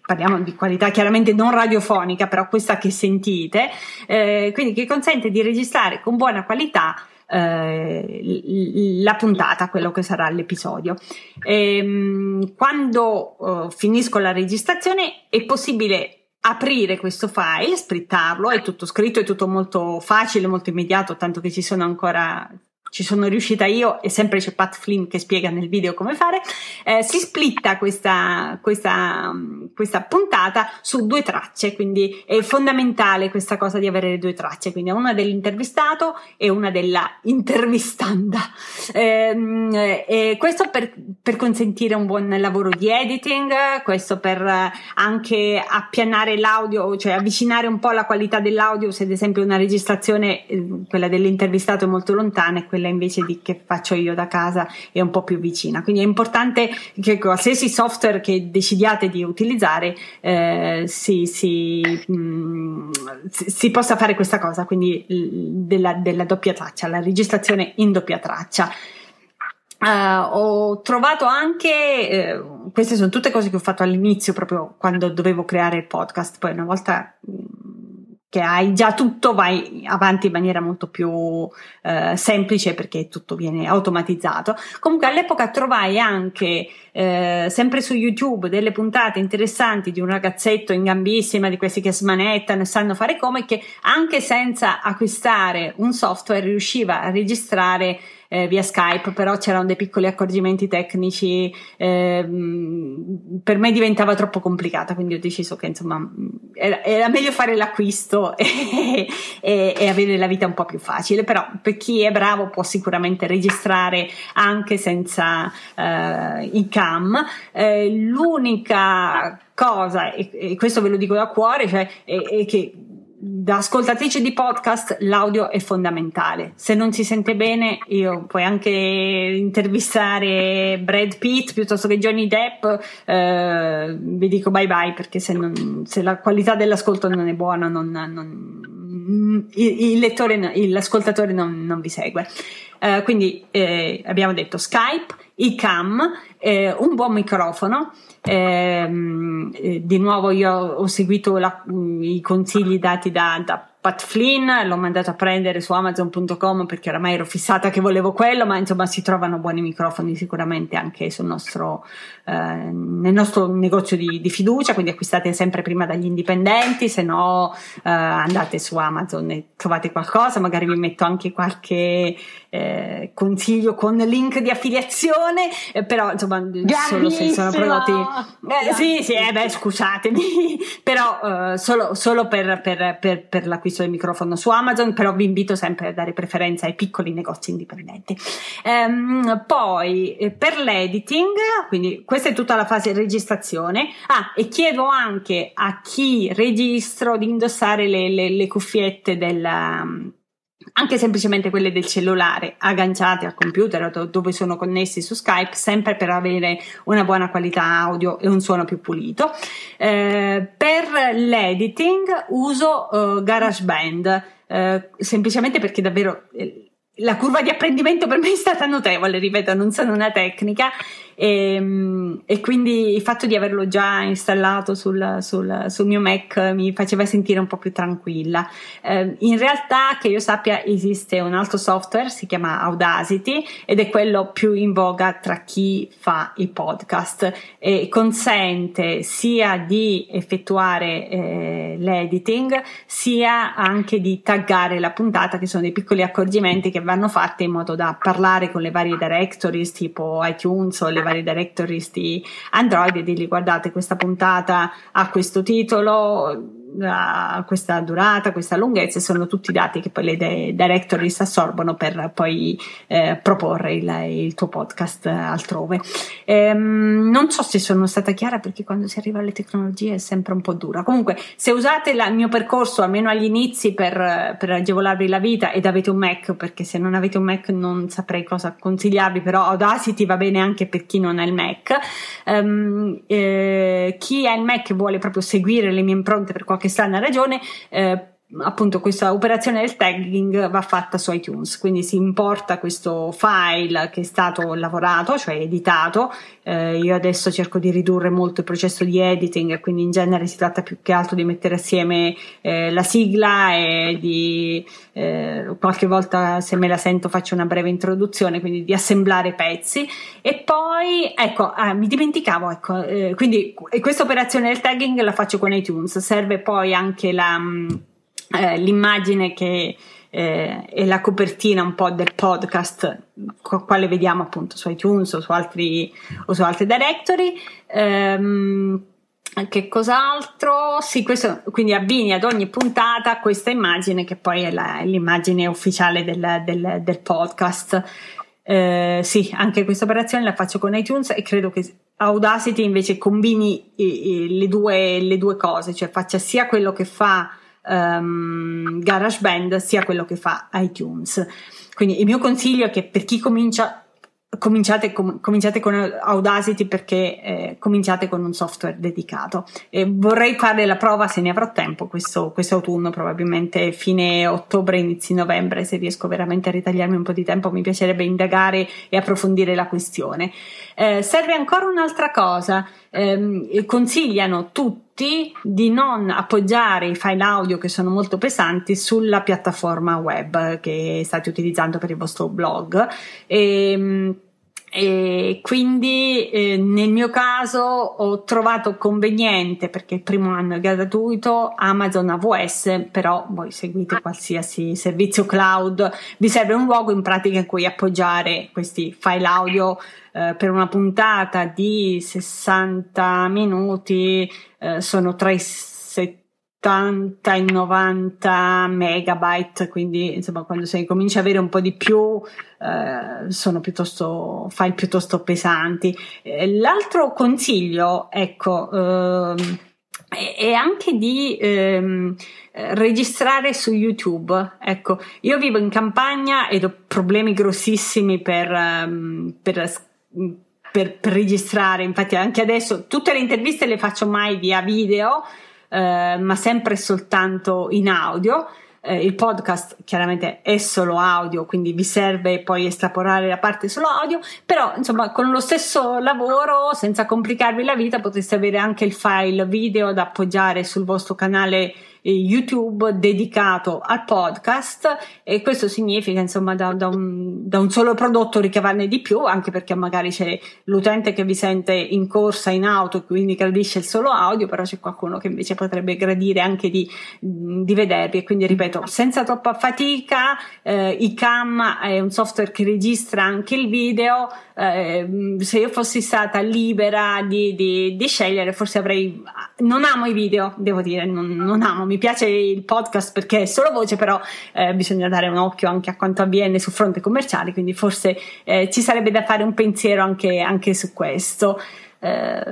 parliamo di qualità chiaramente non radiofonica, però questa che sentite, eh, quindi che consente di registrare con buona qualità la puntata, quello che sarà l'episodio. E, quando eh, finisco la registrazione è possibile aprire questo file, splittarlo, è tutto scritto, è tutto molto facile, molto immediato, tanto che ci sono ancora, ci sono riuscita io e sempre c'è Pat Flynn che spiega nel video come fare. Eh, si splitta questa, questa, questa puntata su due tracce, quindi è fondamentale questa cosa di avere le due tracce, quindi una dell'intervistato e una della intervistanda. Eh, eh, questo per, per consentire un buon lavoro di editing, questo per anche appianare l'audio, cioè avvicinare un po' la qualità dell'audio, se ad esempio una registrazione, quella dell'intervistato è molto lontana e quella invece di che faccio io da casa è un po' più vicina, quindi è importante che qualsiasi software che decidiate di utilizzare eh, si, si, mh, si possa fare questa cosa, quindi della, della doppia traccia, la registrazione in doppia traccia. Uh, ho trovato anche eh, queste sono tutte cose che ho fatto all'inizio proprio quando dovevo creare il podcast, poi una volta che hai già tutto, vai avanti in maniera molto più eh, semplice perché tutto viene automatizzato. Comunque all'epoca trovai anche, eh, sempre su YouTube, delle puntate interessanti di un ragazzetto in gambissima, di questi che smanettano e sanno fare come, che anche senza acquistare un software riusciva a registrare Eh, via Skype, però c'erano dei piccoli accorgimenti tecnici, eh, per me diventava troppo complicata, quindi ho deciso che insomma era, era meglio fare l'acquisto e, e, e avere la vita un po' più facile, però per chi è bravo può sicuramente registrare anche senza eh, i cam. Eh, l'unica cosa, e, e questo ve lo dico da cuore, cioè è, è che Da ascoltatrice di podcast l'audio è fondamentale. Se non si sente bene, io puoi anche intervistare Brad Pitt piuttosto che Johnny Depp, eh, vi dico bye bye, perché se, non, se la qualità dell'ascolto non è buona, non, non, il, il lettore, l'ascoltatore non, non vi segue. Eh, quindi eh, abbiamo detto Skype, iCam, eh, un buon microfono. Eh, di nuovo io ho seguito la, i consigli dati da, da Pat Flynn, l'ho mandato a prendere su amazon punto com perché oramai ero fissata che volevo quello, ma insomma si trovano buoni microfoni sicuramente anche sul nostro, eh, nel nostro negozio di, di fiducia, quindi acquistate sempre prima dagli indipendenti, se no eh, andate su Amazon e trovate qualcosa, magari vi metto anche qualche eh, consiglio con link di affiliazione, eh, però insomma Giannissima. solo se sono prodotti eh, sì sì eh, beh scusatemi però eh, solo, solo per, per, per, per l'acquisto del microfono su Amazon, però vi invito sempre a dare preferenza ai piccoli negozi indipendenti. Ehm, poi per l'editing, quindi questa è tutta la fase registrazione, ah e chiedo anche a chi registro di indossare le, le, le cuffiette della, anche semplicemente quelle del cellulare agganciate al computer do, dove sono connessi su Skype, sempre per avere una buona qualità audio e un suono più pulito. Eh, per l'editing uso eh, GarageBand, eh, semplicemente perché davvero eh, la curva di apprendimento per me è stata notevole, ripeto non sono una tecnica, e, e quindi il fatto di averlo già installato sul, sul, sul mio Mac mi faceva sentire un po' più tranquilla. Eh, in realtà che io sappia esiste un altro software, si chiama Audacity, ed è quello più in voga tra chi fa i podcast e consente sia di effettuare eh, l'editing sia anche di taggare la puntata, che sono dei piccoli accorgimenti che vanno fatte in modo da parlare con le varie directories tipo iTunes o le varie directories di Android e dirgli guardate questa puntata ha questo titolo, ha questa durata, questa lunghezza, e sono tutti dati che poi le directories assorbono per poi eh, proporre il, il tuo podcast altrove. Ehm, non so se sono stata chiara, perché quando si arriva alle tecnologie è sempre un po' dura, comunque se usate la, il mio percorso almeno agli inizi per, per agevolarvi la vita ed avete un Mac, perché se non avete un Mac non saprei cosa consigliarvi, però Audacity va bene anche per chi non ha il Mac. Ehm, eh, chi ha il Mac e vuole proprio seguire le mie impronte per qualche che strana ragione, eh, appunto questa operazione del tagging va fatta su iTunes, quindi si importa questo file che è stato lavorato, cioè editato. Eh, io adesso cerco di ridurre molto il processo di editing, quindi in genere si tratta più che altro di mettere assieme eh, la sigla e di eh, qualche volta, se me la sento, faccio una breve introduzione, quindi di assemblare pezzi. E poi ecco, ah, mi dimenticavo, ecco, eh, quindi questa operazione del tagging la faccio con iTunes, serve poi anche la Eh, l'immagine che eh, è la copertina un po' del podcast, co- quale vediamo appunto su iTunes o su altri o su altri directory. Ehm, che cos'altro? Sì, questo, quindi abbini ad ogni puntata questa immagine che poi è, la, è l'immagine ufficiale del, del, del podcast. Eh, sì, anche questa operazione la faccio con iTunes, e credo che Audacity invece combini i, i, le, due, le due cose, cioè faccia sia quello che fa Um, GarageBand sia quello che fa iTunes. Quindi il mio consiglio è che per chi comincia cominciate, com- cominciate con Audacity, perché eh, cominciate con un software dedicato, e vorrei fare la prova, se ne avrò tempo, questo autunno, probabilmente fine ottobre inizi novembre, se riesco veramente a ritagliarmi un po' di tempo mi piacerebbe indagare e approfondire la questione. Eh, serve ancora un'altra cosa, eh, consigliano tutti di non appoggiare i file audio che sono molto pesanti sulla piattaforma web che state utilizzando per il vostro blog, e, e quindi eh, nel mio caso ho trovato conveniente, perché il primo anno è gratuito, Amazon A W S, però voi seguite qualsiasi servizio cloud, vi serve un luogo in pratica in cui appoggiare questi file audio. Eh, per una puntata di sessanta minuti eh, sono tra i settanta e i novanta megabyte, quindi insomma quando si comincia ad avere un po' di più eh, sono piuttosto file piuttosto pesanti. Eh, l'altro consiglio, ecco, eh, e anche di ehm, registrare su YouTube. Ecco, io vivo in campagna ed ho problemi grossissimi per, um, per, per, per registrare, infatti anche adesso tutte le interviste le faccio mai via video, eh, ma sempre soltanto in audio. Eh, il podcast chiaramente è solo audio, quindi vi serve poi estraporare la parte solo audio, però insomma con lo stesso lavoro, senza complicarvi la vita, potreste avere anche il file video da appoggiare sul vostro canale YouTube dedicato al podcast, e questo significa insomma da, da, un, da un solo prodotto ricavarne di più, anche perché magari c'è l'utente che vi sente in corsa, in auto, quindi gradisce il solo audio, però c'è qualcuno che invece potrebbe gradire anche di, di vedervi, e quindi ripeto, senza troppa fatica. eh, iCam è un software che registra anche il video. Eh, se io fossi stata libera di, di, di scegliere, forse avrei, non amo i video, devo dire, non, non amo, mi piace il podcast perché è solo voce, però eh, bisogna dare un occhio anche a quanto avviene sul fronte commerciale, quindi forse eh, ci sarebbe da fare un pensiero anche, anche su questo. Eh,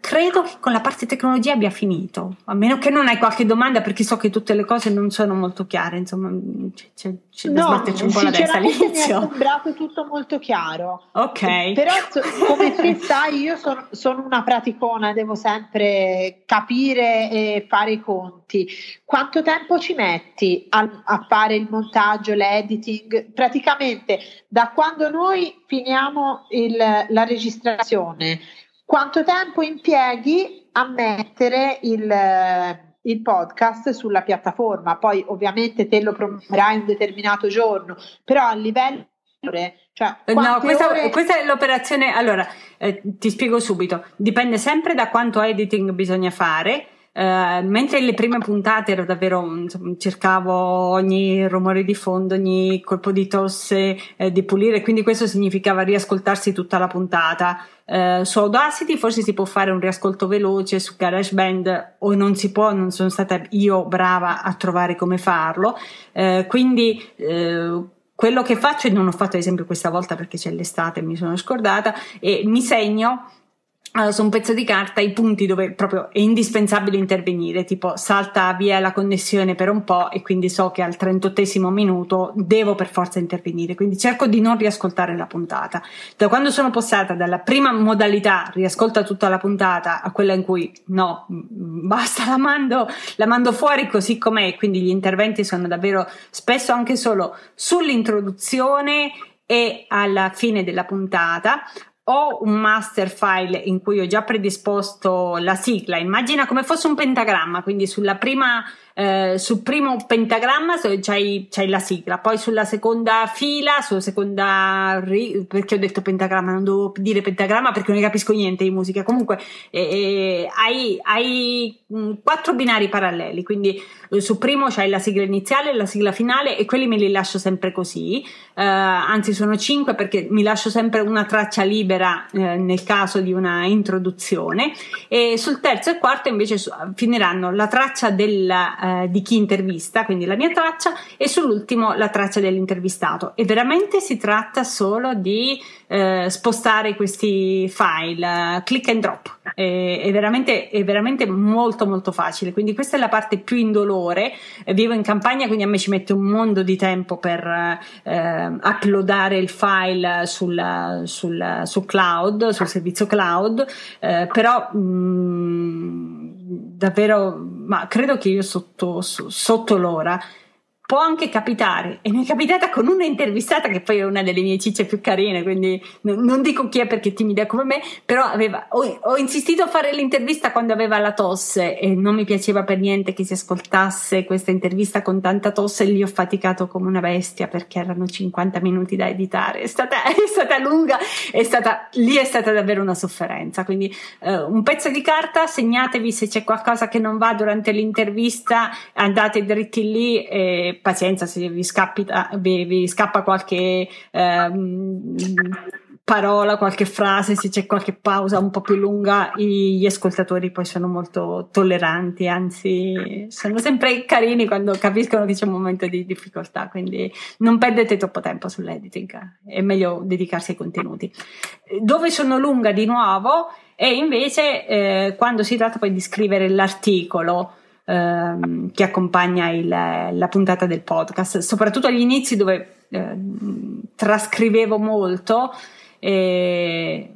credo che con la parte tecnologia abbia finito, a meno che non hai qualche domanda, perché so che tutte le cose non sono molto chiare, insomma c'è, c'è da no, sbatterci un po' la testa all'inizio. Mi è sembrato tutto molto chiaro, ok, però come te sai io sono, sono una praticona, devo sempre capire e fare i conti. Quanto tempo ci metti a, a fare il montaggio, l'editing? Praticamente da quando noi finiamo il, la registrazione, quanto tempo impieghi a mettere il, il podcast sulla piattaforma? Poi ovviamente te lo promuoverai un determinato giorno, però a livello... Cioè, no, questa, ore... questa è l'operazione... Allora, eh, ti spiego subito. Dipende sempre da quanto editing bisogna fare. Uh, mentre le prime puntate ero davvero, insomma, cercavo ogni rumore di fondo, ogni colpo di tosse eh, di pulire, quindi questo significava riascoltarsi tutta la puntata. Uh, su Audacity forse si può fare un riascolto veloce, su GarageBand o non si può, non sono stata io brava a trovare come farlo. Uh, quindi uh, quello che faccio, e non ho fatto ad esempio questa volta perché c'è l'estate e mi sono scordata, e mi segno su un pezzo di carta i punti dove proprio è indispensabile intervenire, tipo salta via la connessione per un po' e quindi so che al trentottesimo minuto devo per forza intervenire, quindi cerco di non riascoltare la puntata. Da quando sono passata dalla prima modalità riascolta tutta la puntata a quella in cui no, basta, la mando, la mando fuori così com'è, quindi gli interventi sono davvero spesso anche solo sull'introduzione e alla fine della puntata. Ho un master file in cui ho già predisposto la sigla, immagina come fosse un pentagramma, quindi sulla prima, eh, sul primo pentagramma c'hai, c'hai la sigla, poi sulla seconda fila, sulla seconda ri- perché ho detto pentagramma, non devo dire pentagramma perché non ne capisco niente di musica, comunque eh, eh, hai, hai quattro binari paralleli, quindi eh, sul primo c'hai la sigla iniziale, la sigla finale, e quelli me li lascio sempre così, eh, anzi sono cinque perché mi lascio sempre una traccia libera nel caso di una introduzione, e sul terzo e quarto invece finiranno la traccia della, eh, di chi intervista, quindi la mia traccia, e sull'ultimo la traccia dell'intervistato, e veramente si tratta solo di eh, spostare questi file, click and drop, e, è, veramente, è veramente molto molto facile, quindi questa è la parte più indolore. Vivo in campagna, quindi a me ci mette un mondo di tempo per eh, uploadare il file sul, sul, sul cloud, sul servizio cloud, eh, però mh, davvero, ma credo che io sotto, so, sotto l'ora può anche capitare, e mi è capitata con una intervistata che poi è una delle mie cicce più carine, quindi n- non dico chi è perché è timida come me, però aveva, ho, ho insistito a fare l'intervista quando aveva la tosse e non mi piaceva per niente che si ascoltasse questa intervista con tanta tosse, e lì ho faticato come una bestia perché erano cinquanta minuti da editare, è stata, è stata lunga, è stata, lì è stata davvero una sofferenza, quindi eh, un pezzo di carta, segnatevi se c'è qualcosa che non va durante l'intervista, andate dritti lì e pazienza se vi, scappita, vi, vi scappa qualche ehm, parola, qualche frase, se c'è qualche pausa un po' più lunga. Gli ascoltatori poi sono molto tolleranti, anzi sono sempre carini quando capiscono che c'è un momento di difficoltà, quindi non perdete troppo tempo sull'editing, è meglio dedicarsi ai contenuti. Dove sono lunga di nuovo E invece eh, quando si tratta poi di scrivere l'articolo ehm, che accompagna il, la puntata del podcast, soprattutto agli inizi dove eh, trascrivevo molto e,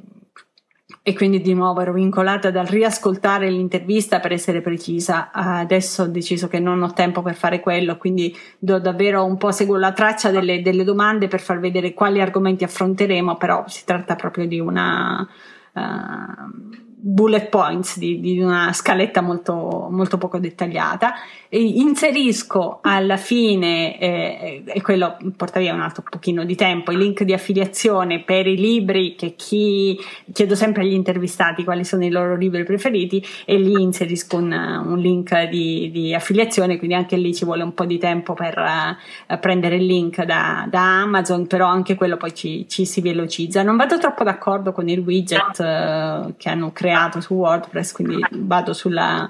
e quindi di nuovo ero vincolata dal riascoltare l'intervista per essere precisa. Adesso ho deciso che non ho tempo per fare quello, quindi do davvero un po', seguo la traccia delle, delle domande per far vedere quali argomenti affronteremo, però si tratta proprio di una Uh, bullet points, di, di una scaletta molto, molto poco dettagliata, e inserisco alla fine eh, e quello porta via un altro pochino di tempo, i link di affiliazione per i libri che chi chiedo sempre agli intervistati quali sono i loro libri preferiti, e lì inserisco un, un link di, di affiliazione, quindi anche lì ci vuole un po' di tempo per uh, prendere il link da, da Amazon, però anche quello poi ci, ci si velocizza. Non vado troppo d'accordo con il widget uh, che hanno creato su WordPress, quindi vado sulla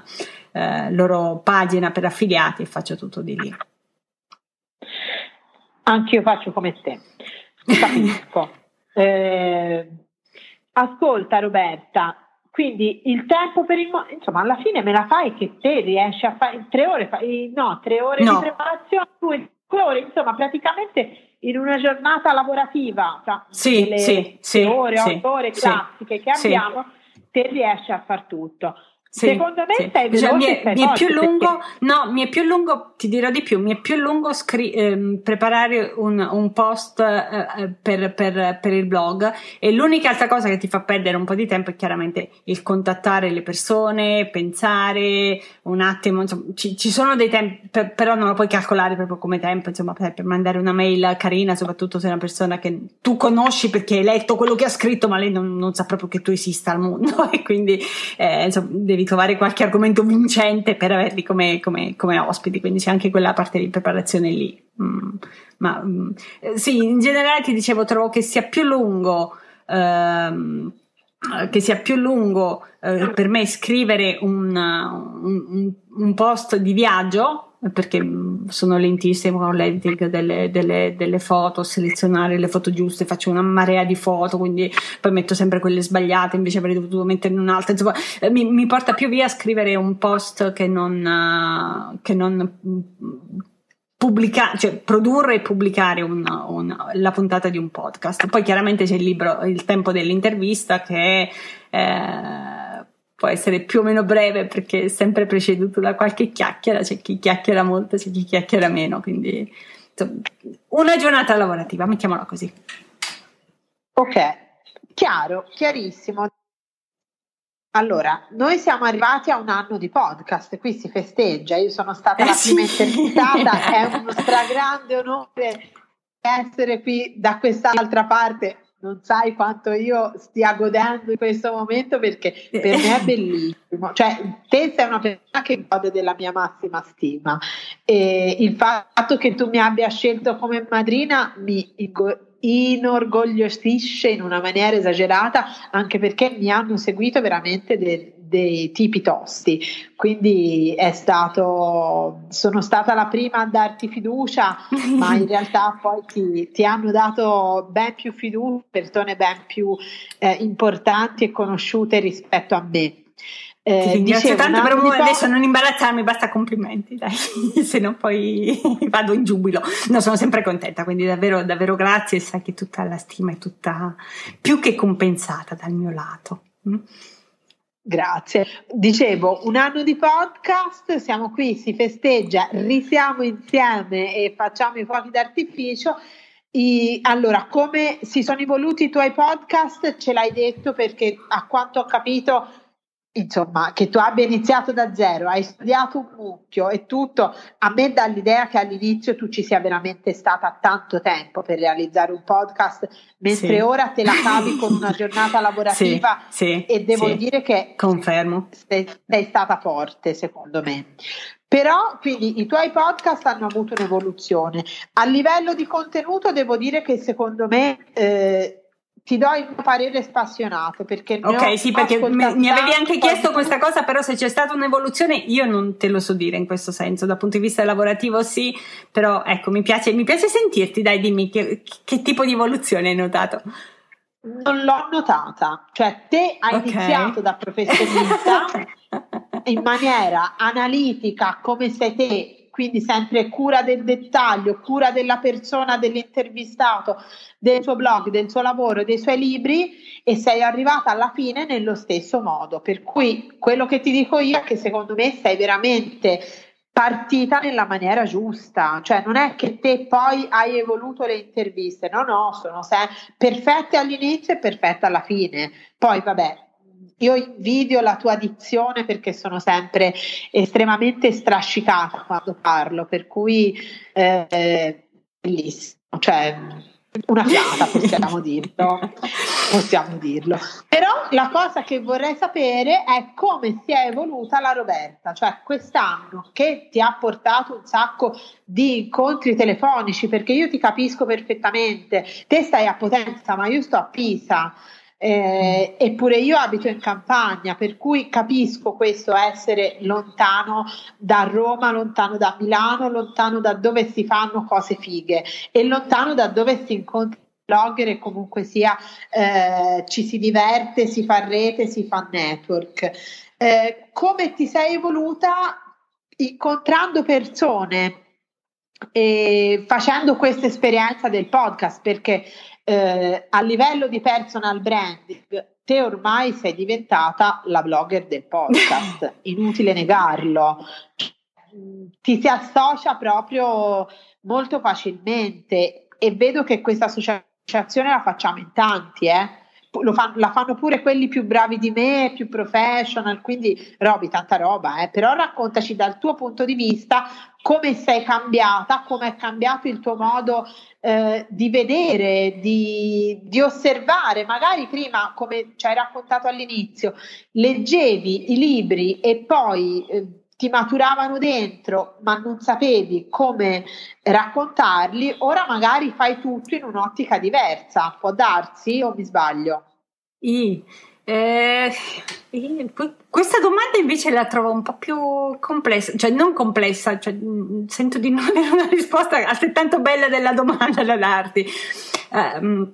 eh, loro pagina per affiliati e faccio tutto di lì. Anche io faccio come te, capisco. eh, ascolta Roberta, quindi il tempo per il mo- insomma alla fine me la fai che te riesci a fare tre ore fa- no tre ore no. di preparazione, due, due ore, insomma praticamente in una giornata lavorativa, tra sì, le sì, sì, ore sì, otto ore classiche sì, che abbiamo sì. Te riesci a far tutto. Sì, secondo me sì. Stai veloce, cioè, mi è, per mi è più lungo perché... no mi è più lungo ti dirò di più mi è più lungo scri- ehm, preparare un, un post eh, per, per, per il blog, e l'unica altra cosa che ti fa perdere un po' di tempo è chiaramente il contattare le persone, pensare un attimo, insomma, ci, ci sono dei tempi per, però non lo puoi calcolare proprio come tempo, insomma, per, per mandare una mail carina, soprattutto se è una persona che tu conosci perché hai letto quello che ha scritto ma lei non, non sa proprio che tu esista al mondo, e quindi eh, insomma, devi trovare qualche argomento vincente per averli come, come, come ospiti, quindi c'è anche quella parte di preparazione lì. Mm, ma mm, sì, in generale ti dicevo, trovo che sia più lungo ehm, che sia più lungo eh, per me scrivere un, un, un post di viaggio, perché sono lentissimo con l'editing delle, delle, delle foto, selezionare le foto giuste, faccio una marea di foto, quindi poi metto sempre quelle sbagliate, invece avrei dovuto metterne un'altra, insomma mi, mi porta più via a scrivere un post che non che non pubblicare, cioè produrre e pubblicare un, un, la puntata di un podcast. Poi chiaramente c'è il libro, il tempo dell'intervista che eh, può essere più o meno breve perché è sempre preceduto da qualche chiacchiera, c'è chi chiacchiera molto, c'è chi chiacchiera meno, quindi insomma, una giornata lavorativa, mettiamola così. Ok, chiaro, chiarissimo. Allora, noi siamo arrivati a un anno di podcast, qui si festeggia, io sono stata eh la sì. prima intervistata, è uno stragrande onore essere qui da quest'altra parte. Non sai quanto io stia godendo in questo momento, perché per me è bellissimo. Cioè, te sei una persona che gode della mia massima stima, e il fatto che tu mi abbia scelto come madrina mi inorgogliosisce in una maniera esagerata, anche perché mi hanno seguito veramente dei, dei tipi tosti, quindi è stato sono stata la prima a darti fiducia, ma in realtà poi ti, ti hanno dato ben più fiducia persone ben più eh, importanti e conosciute rispetto a me. Eh, Grazie tanto, però adesso non imbarazzarmi, basta complimenti, dai, se no poi vado in giubilo. No, sono sempre contenta, quindi davvero, davvero grazie, sai che tutta la stima è tutta più che compensata dal mio lato. Mm? Grazie. Dicevo, un anno di podcast, siamo qui, si festeggia, risiamo insieme e facciamo i fuochi d'artificio. I, allora, come si sono evoluti i tuoi podcast? Ce l'hai detto, perché a quanto ho capito, insomma, che tu abbia iniziato da zero, hai studiato un mucchio e tutto, a me dà l'idea che all'inizio tu ci sia veramente stata tanto tempo per realizzare un podcast, mentre sì. ora te la cavi con una giornata lavorativa sì, sì, e devo sì. dire che confermo, sei, sei stata forte secondo me. Però quindi i tuoi podcast hanno avuto un'evoluzione a livello di contenuto, devo dire che secondo me eh, ti do il mio parere spassionato, perché ok, sì, perché mi, mi avevi anche chiesto questa cosa, però se c'è stata un'evoluzione io non te lo so dire in questo senso, dal punto di vista lavorativo sì, però ecco, mi piace, mi piace sentirti, dai, dimmi che, che tipo di evoluzione hai notato. non l'ho notata, cioè te hai okay. iniziato da professionista in maniera analitica come sei te, quindi sempre cura del dettaglio, cura della persona, dell'intervistato, del suo blog, del suo lavoro, dei suoi libri, e sei arrivata alla fine nello stesso modo, per cui quello che ti dico io è che secondo me sei veramente partita nella maniera giusta, cioè non è che te poi hai evoluto le interviste, no no, sono se- perfette all'inizio e perfette alla fine, poi vabbè, io invidio la tua dizione perché sono sempre estremamente strascicata quando parlo, per cui eh, bellissimo, cioè una fiata possiamo dirlo, possiamo dirlo. Però la cosa che vorrei sapere è come si è evoluta la Roberta, cioè quest'anno che ti ha portato un sacco di incontri telefonici, perché io ti capisco perfettamente, te stai a Potenza ma io sto a Pisa, eh, eppure io abito in campagna, per cui capisco questo essere lontano da Roma, lontano da Milano, lontano da dove si fanno cose fighe e lontano da dove si incontra blogger e comunque sia eh, ci si diverte, si fa rete, si fa network. Eh, come ti sei evoluta incontrando persone e facendo questa esperienza del podcast, perché Eh, a livello di personal branding te ormai sei diventata la blogger del podcast, inutile negarlo, ti si associa proprio molto facilmente e vedo che questa associazione la facciamo in tanti, eh? Lo fanno, la fanno pure quelli più bravi di me, più professional, quindi Roby, tanta roba, eh? Però raccontaci dal tuo punto di vista come sei cambiata, come è cambiato il tuo modo eh, di vedere, di, di osservare. Magari prima, come ci hai raccontato all'inizio, leggevi i libri e poi eh, ti maturavano dentro, ma non sapevi come raccontarli. Ora magari fai tutto in un'ottica diversa, può darsi o mi sbaglio? I, eh, questa domanda invece la trovo un po' più complessa, cioè non complessa, cioè, sento di non avere una risposta altrettanto bella della domanda da darti. Um,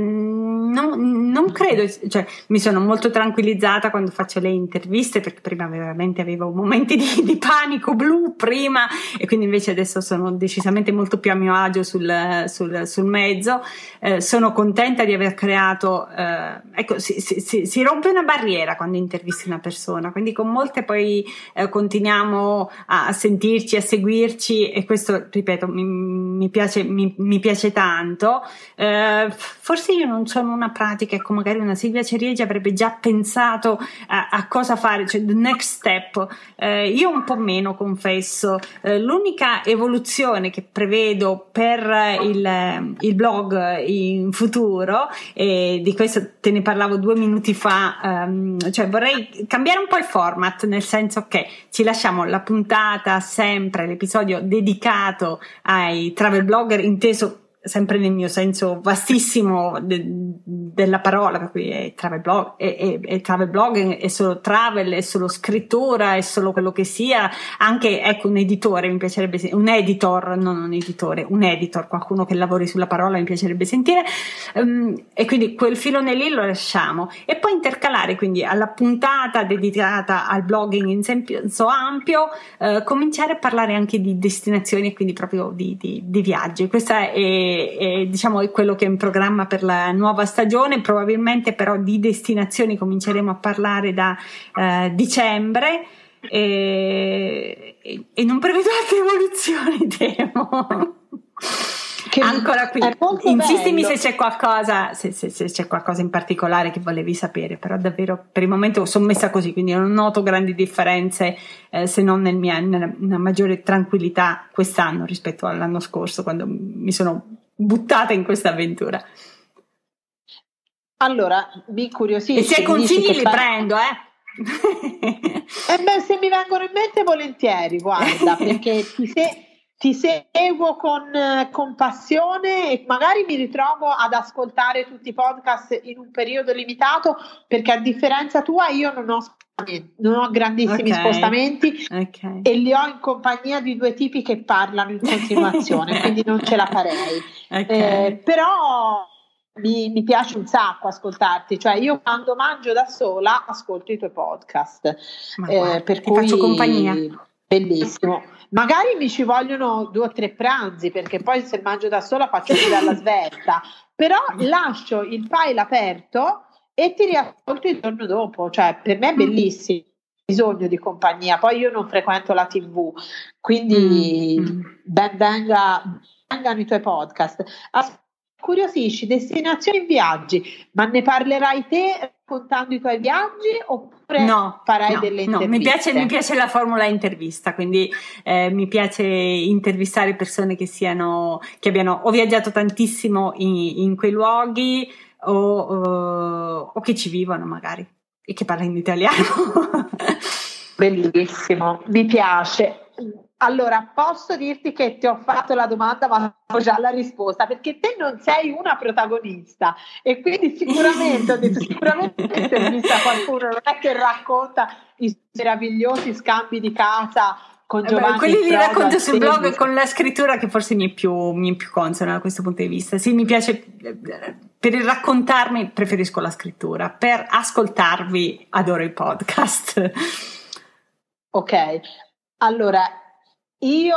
No, non credo, cioè, mi sono molto tranquillizzata quando faccio le interviste, perché prima veramente avevo momenti di, di panico blu prima, e quindi invece adesso sono decisamente molto più a mio agio sul, sul, sul mezzo. Eh, sono contenta di aver creato, eh, ecco, si, si, si rompe una barriera quando intervisti una persona, quindi con molte poi eh, continuiamo a, a sentirci, a seguirci, e questo, ripeto, mi, mi piace, mi, mi piace tanto. Eh, forse io non sono una pratica, ecco, magari una Silvia Ceriegi avrebbe già pensato a, a cosa fare, cioè the next step, eh, io un po' meno, confesso. Eh, l'unica evoluzione che prevedo per il, il blog in futuro, e di questo te ne parlavo due minuti fa, ehm, cioè vorrei cambiare un po' il format, nel senso che ci lasciamo la puntata sempre, l'episodio dedicato ai travel blogger, inteso sempre nel mio senso vastissimo de, della parola, per cui è travel blog, è, è, è travel blog, è solo travel, è solo scrittura, è solo quello che sia, anche, ecco, un editore mi piacerebbe se- un editor, non un editore, un editor, qualcuno che lavori sulla parola mi piacerebbe sentire, um, e quindi quel filone lì lo lasciamo, e poi intercalare quindi alla puntata dedicata al blogging in senso ampio, eh, cominciare a parlare anche di destinazioni e quindi proprio di, di, di viaggi. Questa è E, e, diciamo, è quello che è in programma per la nuova stagione. Probabilmente però di destinazioni cominceremo a parlare da eh, dicembre, e, e, e non prevedo altre evoluzioni, temo. Che ancora qui, insistimi bello. se c'è qualcosa se, se, se c'è qualcosa in particolare che volevi sapere, però davvero per il momento sono messa così, quindi non noto grandi differenze, eh, se non nel mia, nella, nella maggiore tranquillità quest'anno rispetto all'anno scorso, quando mi sono buttata in questa avventura. Allora, mi incuriosisci, e se consigli li fai... prendo, eh e beh, se mi vengono in mente volentieri, guarda, perché ti sei Ti seguo con, con passione e magari mi ritrovo ad ascoltare tutti i podcast in un periodo limitato, perché a differenza tua io non ho, non ho grandissimi okay. spostamenti okay. e li ho in compagnia di due tipi che parlano in continuazione, quindi non ce la farei. Okay. Eh, però mi, mi piace un sacco ascoltarti, cioè io quando mangio da sola ascolto i tuoi podcast, guarda, eh, per ti cui faccio compagnia, bellissimo. Magari mi ci vogliono due o tre pranzi, perché poi se mangio da sola faccio pure alla svelta, però lascio il file aperto e ti riascolto il giorno dopo, cioè per me è bellissimo, bisogno di compagnia. Poi io non frequento la tivù, quindi mm. ben venga, vengano i tuoi podcast. As- curiosisci destinazioni e viaggi, ma ne parlerai te raccontando i tuoi viaggi oppure no, farai no, delle interviste? No, mi piace, mi piace la formula intervista, quindi eh, mi piace intervistare persone che siano, che abbiano o viaggiato tantissimo in, in quei luoghi o, o, o che ci vivono magari e che parlano in italiano. Bellissimo, mi piace. Allora, posso dirti che ti ho fatto la domanda ma ho già la risposta, perché te non sei una protagonista e quindi sicuramente ho detto sicuramente intervista qualcuno, non è che racconta i meravigliosi scambi di casa con Giovanni. Beh, quelli li racconto sul blog con la scrittura che forse mi è più, mi è più consona da questo punto di vista. Sì, mi piace, per raccontarmi preferisco la scrittura, per ascoltarvi adoro i podcast. Ok, allora io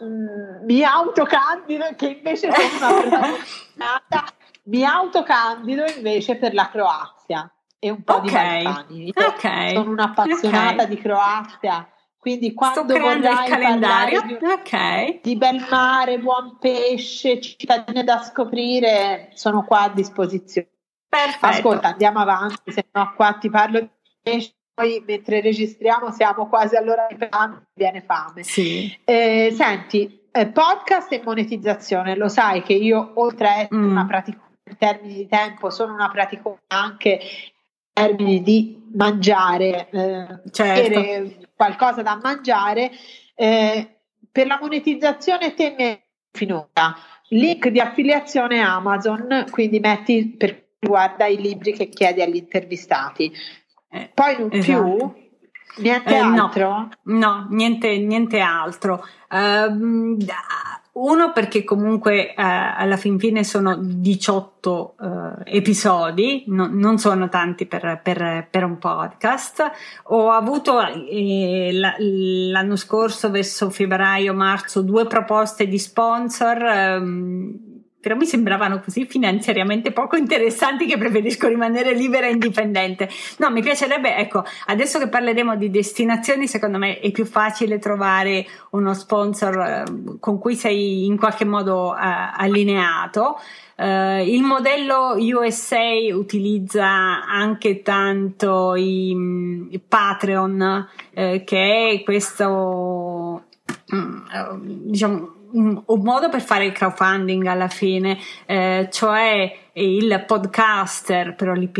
mh, mi autocandido, che invece sono una protagonista, mi autocandido invece per la Croazia e un po' okay. di Balcani. Okay. Sono un'appassionata okay. di Croazia, quindi quando sto creando il calendario di, okay. di bel mare, buon pesce, cittadine da scoprire, sono qua a disposizione. Perfetto. Ascolta, andiamo avanti, se no qua ti parlo di pesce. Poi mentre registriamo siamo quasi all'ora di pranzo, viene fame. Sì. Eh, senti, eh, podcast e monetizzazione, lo sai che io oltre a essere mm. una praticante in termini di tempo, sono una praticante anche in termini di mangiare, eh, certo. avere qualcosa da mangiare. Eh, per la monetizzazione te mi hai finora link di affiliazione Amazon, quindi metti per quanto riguarda i libri che chiedi agli intervistati. Eh, Poi non esatto. più niente eh, altro? No, no, niente, niente altro. Uh, uno perché comunque uh, alla fin fine sono diciotto uh, episodi, no, non sono tanti per, per, per un podcast. Ho avuto eh, la, l'anno scorso verso febbraio-marzo due proposte di sponsor. Um, però mi sembravano così finanziariamente poco interessanti che preferisco rimanere libera e indipendente. No, mi piacerebbe, ecco, adesso che parleremo di destinazioni, secondo me è più facile trovare uno sponsor con cui sei in qualche modo eh, allineato. Eh, il modello U S A utilizza anche tanto i, i Patreon, eh, che è questo, diciamo, un modo per fare il crowdfunding alla fine, eh, cioè il podcaster, però lì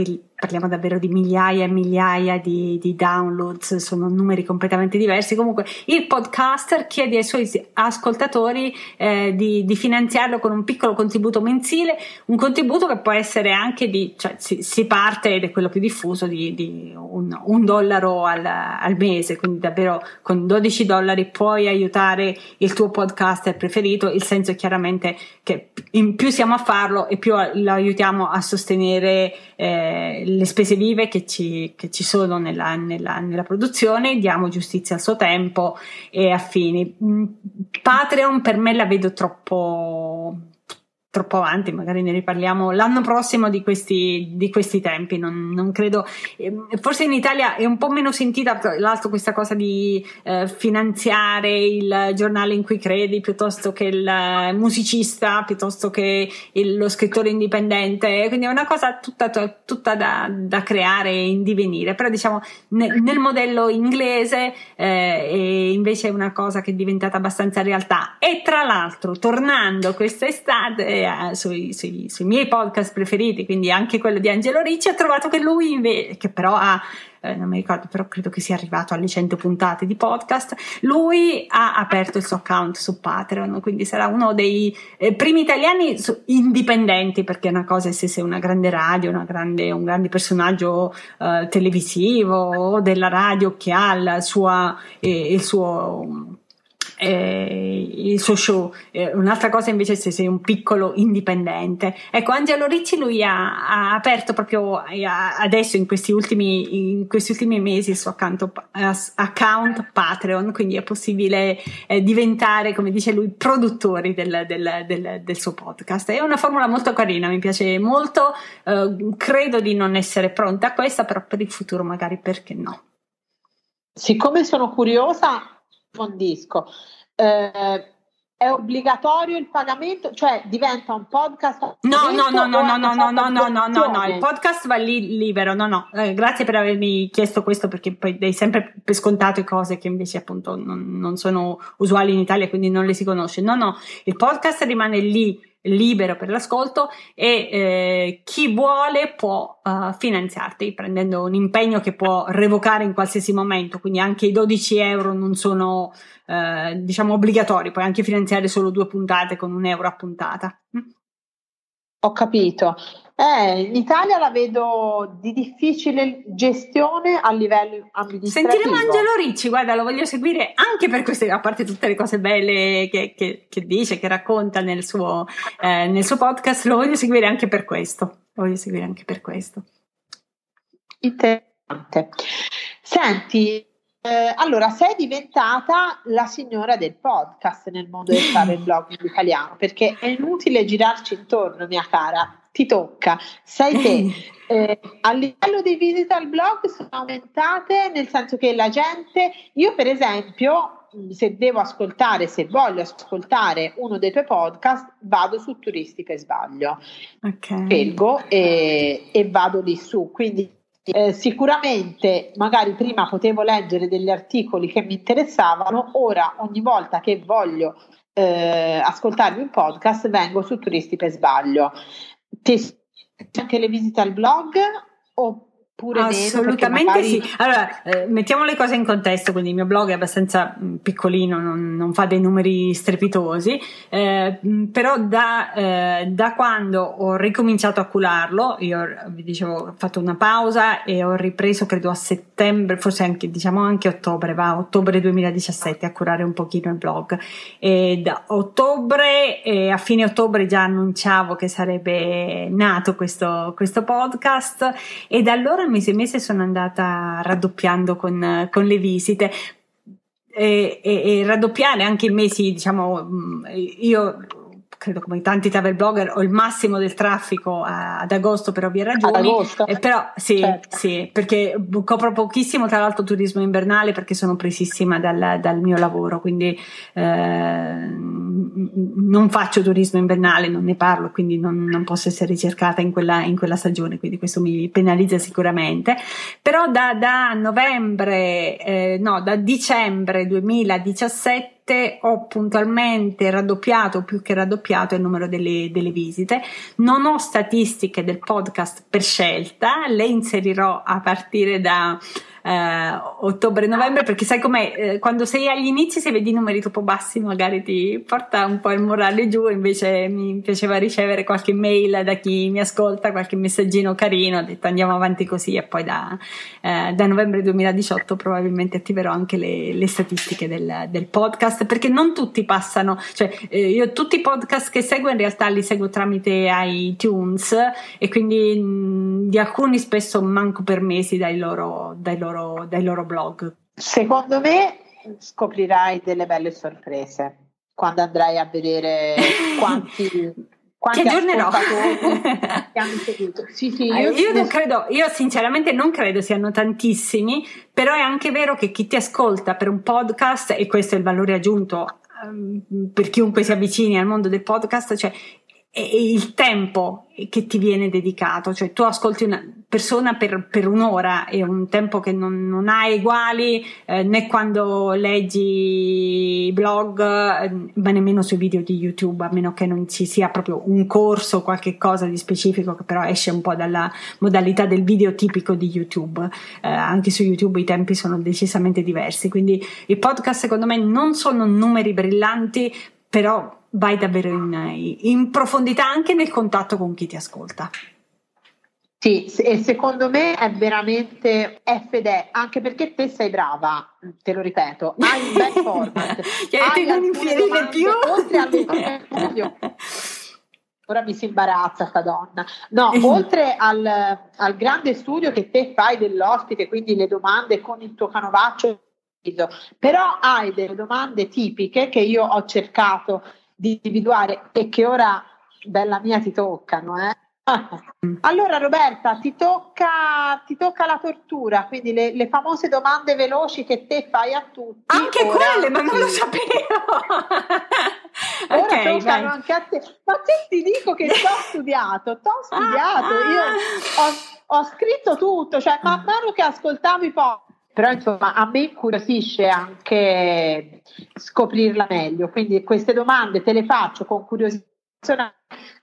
parliamo davvero di migliaia e migliaia di, di downloads, sono numeri completamente diversi. Comunque il podcaster chiede ai suoi ascoltatori eh, di, di finanziarlo con un piccolo contributo mensile, un contributo che può essere anche di, cioè si, si parte, ed è quello più diffuso, di, di un, un dollaro al, al mese, quindi davvero con dodici dollari puoi aiutare il tuo podcaster preferito. Il senso è chiaramente che in più siamo a farlo e più lo aiutiamo a sostenere eh, le spese vive che ci, che ci sono nella, nella, nella produzione, diamo giustizia al suo tempo e affini. Patreon per me la vedo troppo, troppo avanti, magari ne riparliamo l'anno prossimo di questi, di questi tempi, non, non credo, forse in Italia è un po' meno sentita, tra l'altro, questa cosa di eh, finanziare il giornale in cui credi piuttosto che il musicista, piuttosto che il, lo scrittore indipendente, quindi è una cosa tutta, tutta da, da creare e in divenire, però diciamo ne, nel modello inglese eh, è invece una cosa che è diventata abbastanza realtà. E tra l'altro, tornando quest'estate Eh, sui, sui, sui miei podcast preferiti, quindi anche quello di Angelo Ricci, ho trovato che lui invece, che però ha eh, non mi ricordo, però credo che sia arrivato alle cento puntate di podcast, lui ha aperto il suo account su Patreon, quindi sarà uno dei eh, primi italiani su, indipendenti, perché è una cosa se sei una grande radio, una grande, un grande personaggio eh, televisivo o della radio che ha la sua, eh, il suo eh, il suo show. Eh, un'altra cosa invece se sei un piccolo indipendente. Ecco, Angelo Ricci lui ha, ha aperto proprio adesso in questi ultimi, in questi ultimi mesi il suo account, account Patreon, quindi è possibile eh, diventare, come dice lui, produttori del, del, del, del suo podcast. È una formula molto carina, mi piace molto, eh, credo di non essere pronta a questa, però per il futuro magari perché no. Siccome sono curiosa, fondisco. Eh, è obbligatorio il pagamento? Cioè diventa un podcast? No, no, no, no, no, no, no, no, no, no, no, no, il podcast va lì libero, no, no. Eh, grazie per avermi chiesto questo, perché poi dai sempre per scontato cose che invece appunto non, non sono usuali in Italia, quindi non le si conosce. No, no, il podcast rimane lì libero per l'ascolto e eh, chi vuole può uh, finanziarti prendendo un impegno che può revocare in qualsiasi momento, quindi anche i dodici euro non sono uh, diciamo obbligatori, puoi anche finanziare solo due puntate con un euro a puntata. Ho capito. Eh, in Italia la vedo di difficile gestione a livello amministrativo. Sentiremo Angelo Ricci, guarda, lo voglio seguire anche per queste, a parte tutte le cose belle che, che, che dice, che racconta nel suo, eh, nel suo podcast, lo voglio seguire anche per questo. Lo voglio seguire anche per questo. Interessante. Senti, eh, allora sei diventata la signora del podcast nel mondo del travel blog italiano, perché è inutile girarci intorno, mia cara. Ti tocca, sai te, eh, a livello di visite al blog sono aumentate, nel senso che la gente, io per esempio, se devo ascoltare, se voglio ascoltare uno dei tuoi podcast, vado su Turisti per Sbaglio, okay. Scelgo e, e vado lì su, quindi eh, sicuramente magari prima potevo leggere degli articoli che mi interessavano, ora ogni volta che voglio eh, ascoltarmi un podcast vengo su Turisti per Sbaglio. Ti anche le visite al blog oppure assolutamente meno, magari... sì, allora eh, mettiamo le cose in contesto, quindi il mio blog è abbastanza piccolino, non, non fa dei numeri strepitosi, eh, però da, eh, da quando ho ricominciato a cularlo, io vi dicevo ho fatto una pausa e ho ripreso credo a settembre, forse anche diciamo anche ottobre, va ottobre duemiladiciassette a curare un pochino il blog, e da ottobre e a fine ottobre già annunciavo che sarebbe nato questo, questo podcast e da allora mese e mese sono andata raddoppiando con, con le visite e, e, e raddoppiare anche in mesi, diciamo, io credo come tanti travel blogger ho il massimo del traffico a, ad agosto per ovvie ragioni, eh, però sì, certo. Sì, perché copro pochissimo tra l'altro turismo invernale perché sono presissima dal, dal mio lavoro, quindi eh, non faccio turismo invernale, non ne parlo, quindi non, non posso essere ricercata in quella, in quella stagione, quindi questo mi penalizza sicuramente, però da, da novembre, eh, no da dicembre duemiladiciassette ho puntualmente raddoppiato, più che raddoppiato, il numero delle, delle visite. Non ho statistiche del podcast per scelta, le inserirò a partire da eh, ottobre-novembre, perché sai com'è, eh, quando sei agli inizi, se vedi numeri troppo bassi magari ti porta un po' il morale giù, invece mi piaceva ricevere qualche mail da chi mi ascolta, qualche messaggino carino, ho detto andiamo avanti così e poi da, eh, da novembre duemiladiciotto probabilmente attiverò anche le, le statistiche del, del podcast, perché non tutti passano, cioè eh, io tutti i podcast che seguo in realtà li seguo tramite iTunes e quindi mh, di alcuni spesso manco per mesi dai loro, dai loro, dai loro blog. Secondo me scoprirai delle belle sorprese quando andrai a vedere quanti... Ti aggiornerò. Sì, sì, io, io, non credo, io sinceramente non credo siano tantissimi, però è anche vero che chi ti ascolta per un podcast, e questo è il valore aggiunto um, per chiunque si avvicini al mondo del podcast, cioè è il tempo che ti viene dedicato, cioè tu ascolti una persona per, per un'ora, è un tempo che non, non ha uguali eh, né quando leggi blog eh, ma nemmeno sui video di YouTube, a meno che non ci sia proprio un corso o qualche cosa di specifico che però esce un po' dalla modalità del video tipico di YouTube, eh, anche su YouTube i tempi sono decisamente diversi, quindi i podcast secondo me non sono numeri brillanti, però vai davvero in, in profondità anche nel contatto con chi ti ascolta. Sì, e secondo me è veramente F ed è, anche perché te sei brava, te lo ripeto, hai un bel format, hai alcune domande, più. oltre alle ora mi si imbarazza sta donna, no, oltre al, al grande studio che te fai dell'ospite, quindi le domande con il tuo canovaccio, però hai delle domande tipiche che io ho cercato di individuare e che ora, bella mia, ti toccano, eh. Allora Roberta, ti tocca, ti tocca la tortura, quindi le, le famose domande veloci che te fai a tutti. Anche ora, quelle, ma non lo sapevo. Ora okay, toccano vai. Anche a te. Ma te ti dico che ti ho studiato, ti ho studiato, ah, io ho, ho scritto tutto, cioè man mano che ascoltavo i po'. Però insomma a me incuriosisce anche scoprirla meglio, quindi queste domande te le faccio con curiosità,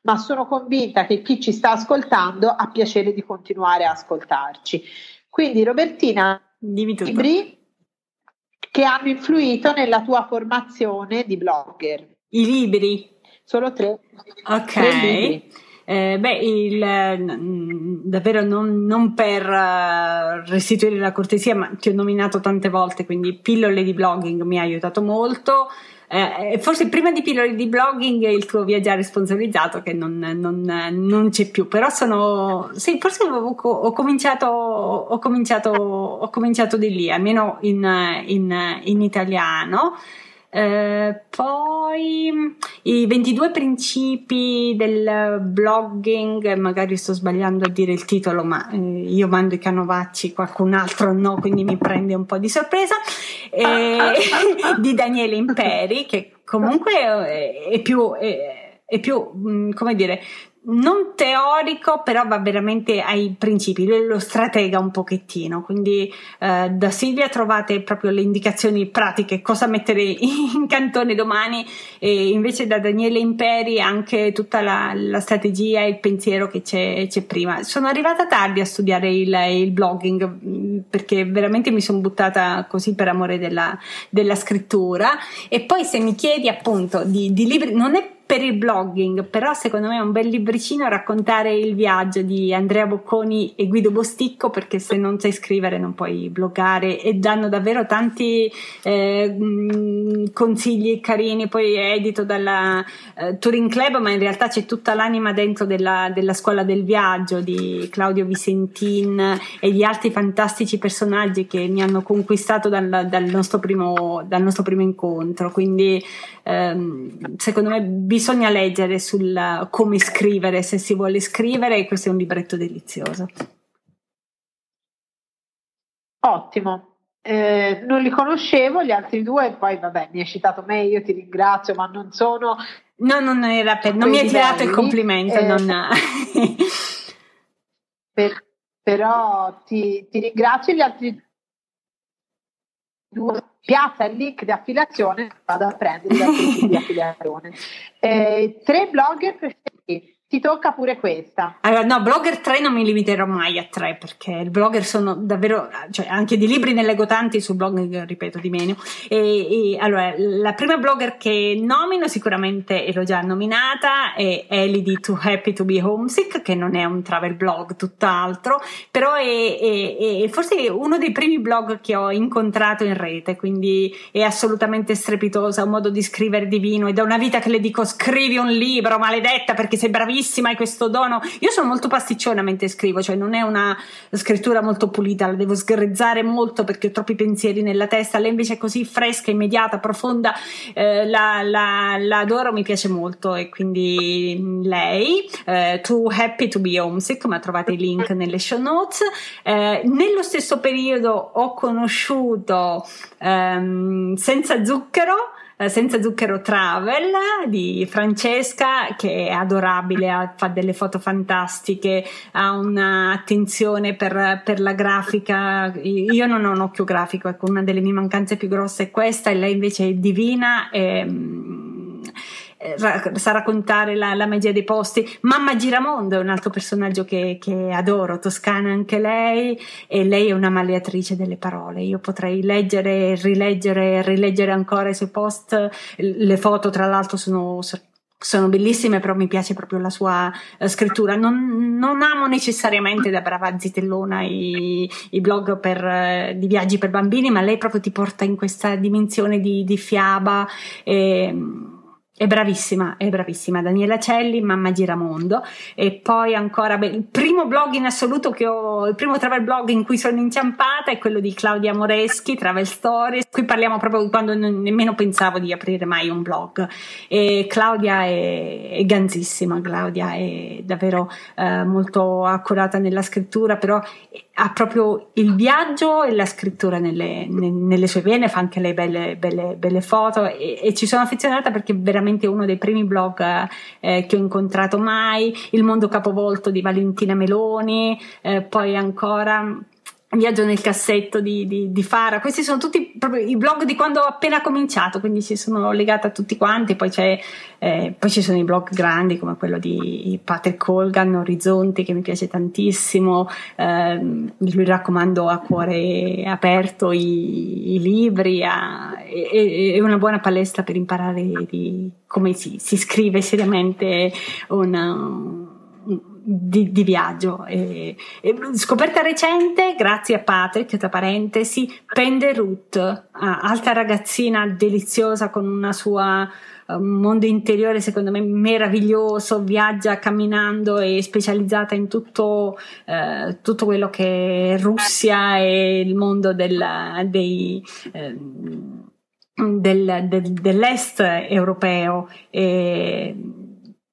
ma sono convinta che chi ci sta ascoltando ha piacere di continuare a ascoltarci. Quindi Robertina, dimmi tutto. Libri che hanno influito nella tua formazione di blogger. I libri? Solo tre. Ok. Tre libri. Eh, beh, il, davvero non, non per restituire la cortesia, ma ti ho nominato tante volte, quindi Pillole di blogging mi ha aiutato molto. Eh, forse prima di Pillole di blogging il tuo viaggiare sponsorizzato, che non, non, non c'è più, però sono sì, forse ho, ho cominciato ho cominciato ho cominciato di lì, almeno in, in, in italiano. Eh, poi i ventidue principi del blogging, magari sto sbagliando a dire il titolo, ma eh, io mando i canovacci, qualcun altro no, quindi mi prende un po' di sorpresa, eh, di Daniele Imperi, che comunque è più, è, è più, come dire, non teorico, però va veramente ai principi, lui lo stratega un pochettino, quindi eh, da Silvia trovate proprio le indicazioni pratiche, cosa mettere in cantone domani, e invece da Daniele Imperi anche tutta la, la strategia e il pensiero che c'è, c'è prima. Sono arrivata tardi a studiare il, il blogging, perché veramente mi sono buttata così per amore della, della scrittura. E poi se mi chiedi appunto di, di libri, non è per il blogging, però secondo me è un bel libricino Raccontare il viaggio di Andrea Bocconi e Guido Bosticco, perché se non sai scrivere non puoi bloggare, e danno davvero tanti eh, consigli carini. Poi è edito dalla eh, Touring Club, ma in realtà c'è tutta l'anima dentro della, della Scuola del Viaggio di Claudio Visentini e gli altri fantastici personaggi che mi hanno conquistato dal, dal, nostro, primo, dal nostro primo incontro, quindi ehm, secondo me bisogna Bisogna leggere sul come scrivere, se si vuole scrivere, e questo è un libretto delizioso. Ottimo, eh, non li conoscevo gli altri due, poi vabbè mi hai citato me, io ti ringrazio, ma non sono… No, non era per… non mi hai tirato il complimento, eh, non… per, però ti, ti ringrazio, gli altri due… Piazza il link di affiliazione, vado a prendere gli altri di affiliazione. Eh, tre blogger preferiti, ti tocca pure questa. Allora, no, blogger tre non mi limiterò mai a tre, perché il blogger sono davvero, cioè anche di libri ne leggo tanti, sul blog ripeto di meno. E, e allora, la prima blogger che nomino sicuramente, e l'ho già nominata, è Ellie di Too Happy To Be Homesick, che non è un travel blog, tutt'altro, però è, è, è forse uno dei primi blog che ho incontrato in rete, quindi è assolutamente strepitosa, un modo di scrivere divino, e da una vita che le dico scrivi un libro, maledetta, perché sei bravissima, hai questo dono. Io sono molto pasticciona mentre scrivo, cioè non è una scrittura molto pulita, la devo sgrezzare molto perché ho troppi pensieri nella testa. Lei invece è così fresca, immediata, profonda, eh, la, la, la adoro, mi piace molto, e quindi lei, eh, Too Happy To Be Homesick, ma trovate i link nelle show notes. Eh, nello stesso periodo ho conosciuto ehm, Senza Zucchero Senza Zucchero Travel di Francesca, che è adorabile, fa delle foto fantastiche, ha un'attenzione per, per la grafica. Io non ho un occhio grafico, ecco, una delle mie mancanze più grosse è questa, e lei invece è divina, e sa raccontare la, la magia dei posti. Mamma Giramondo è un altro personaggio che, che adoro, toscana anche lei, e lei è una malleatrice delle parole. Io potrei leggere, rileggere, rileggere ancora i suoi post. Le foto tra l'altro sono sono bellissime, però mi piace proprio la sua uh, scrittura. Non, non amo necessariamente, da brava zitellona, i, i blog per, uh, di viaggi per bambini, ma lei proprio ti porta in questa dimensione di, di fiaba. E, è bravissima, è bravissima. Daniela Celli, Mamma Giramondo. E poi ancora, beh, il primo blog in assoluto che ho, il primo travel blog in cui sono inciampata è quello di Claudia Moreschi, Travel Stories. Qui parliamo proprio di quando non, nemmeno pensavo di aprire mai un blog. E Claudia è, è ganzissima, Claudia è davvero eh, molto accurata nella scrittura, però ha proprio il viaggio e la scrittura nelle, ne, nelle sue vene, fa anche lei belle, belle, belle foto. E, e ci sono affezionata perché veramente uno dei primi blog eh, che ho incontrato mai. Il mondo capovolto di Valentina Meloni, eh, poi ancora Viaggio nel cassetto di, di, di Fara. Questi sono tutti proprio i blog di quando ho appena cominciato, quindi ci sono legata a tutti quanti. Poi, c'è, eh, poi ci sono i blog grandi come quello di Patrick Colgan, Orizzonti, che mi piace tantissimo. Eh, lui raccomando a cuore aperto i, i libri, è una buona palestra per imparare di come si, si scrive seriamente una... Di, di viaggio. E, e scoperta recente, grazie a Patrick, tra parentesi, Penderut, ah, altra ragazzina deliziosa con una sua un mondo interiore secondo me meraviglioso, viaggia camminando, è specializzata in tutto, eh, tutto quello che è Russia e il mondo della, dei eh, del, del, dell'est europeo. E,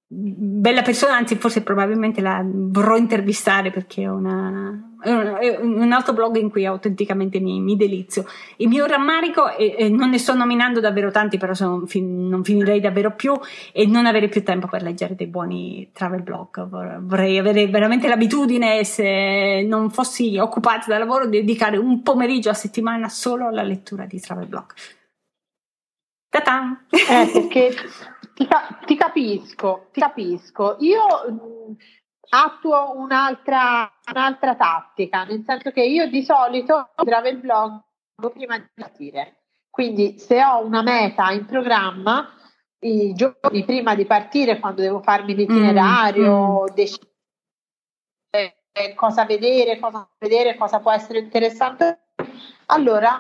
bella persona, anzi forse probabilmente la vorrò intervistare perché è, una, è un altro blog in cui autenticamente mi, mi delizio. Il mio rammarico, e, e non ne sto nominando davvero tanti, però sono, fin, non finirei davvero più, e non avere più tempo per leggere dei buoni travel blog. Vorrei avere veramente l'abitudine, se non fossi occupata da lavoro, di dedicare un pomeriggio a settimana solo alla lettura di travel blog. Ta-ta! Eh, perché... Ti, ca- ti capisco, ti capisco. Io mh, attuo un'altra, un'altra tattica, nel senso che io di solito gravo il blog prima di partire. Quindi se ho una meta in programma, i giorni prima di partire, quando devo farmi l'itinerario, mm. decidere cosa vedere, cosa vedere, cosa può essere interessante, allora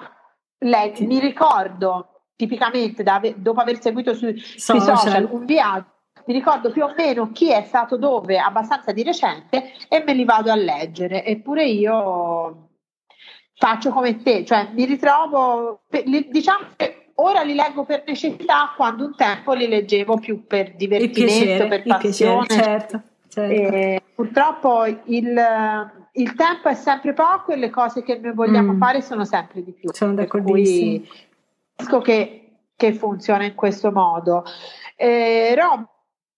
lei, mi ricordo... tipicamente da, dopo aver seguito su, social. sui social un viaggio, mi ricordo più o meno chi è stato dove abbastanza di recente e me li vado a leggere. Eppure io faccio come te, cioè mi ritrovo, diciamo che ora li leggo per necessità, quando un tempo li leggevo più per divertimento, il piacere, per passione, il piacere, certo, certo. E purtroppo il, il tempo è sempre poco e le cose che noi vogliamo mm. fare sono sempre di più. Sono d'accordissimo. Che, che funziona in questo modo. Eh, Rob,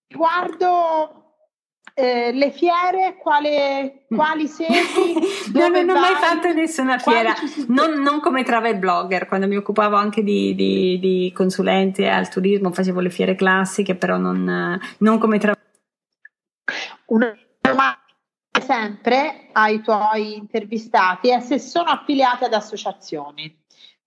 riguardo eh, le fiere, quale, quali segui? No, non ho mai fatto nessuna fiera, non, non come travel blogger. Quando mi occupavo anche di, di, di consulente al turismo, facevo le fiere classiche, però non, non come travel. Una domanda sempre ai tuoi intervistati è se sono affiliati ad associazioni.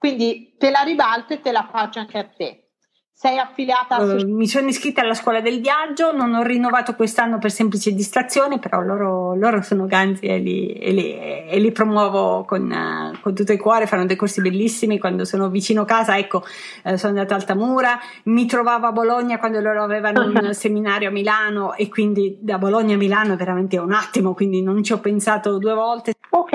Quindi te la ribalto e te la faccio anche a te. Sei affiliata a... Uh, mi sono iscritta alla Scuola del Viaggio, non ho rinnovato quest'anno per semplice distrazione, però loro, loro sono ganzi e li, e li, e li promuovo con, uh, con tutto il cuore, fanno dei corsi bellissimi quando sono vicino casa. Ecco, uh, sono andata a Altamura, mi trovavo a Bologna quando loro avevano un seminario a Milano, e quindi da Bologna a Milano è veramente un attimo, quindi non ci ho pensato due volte. Ok,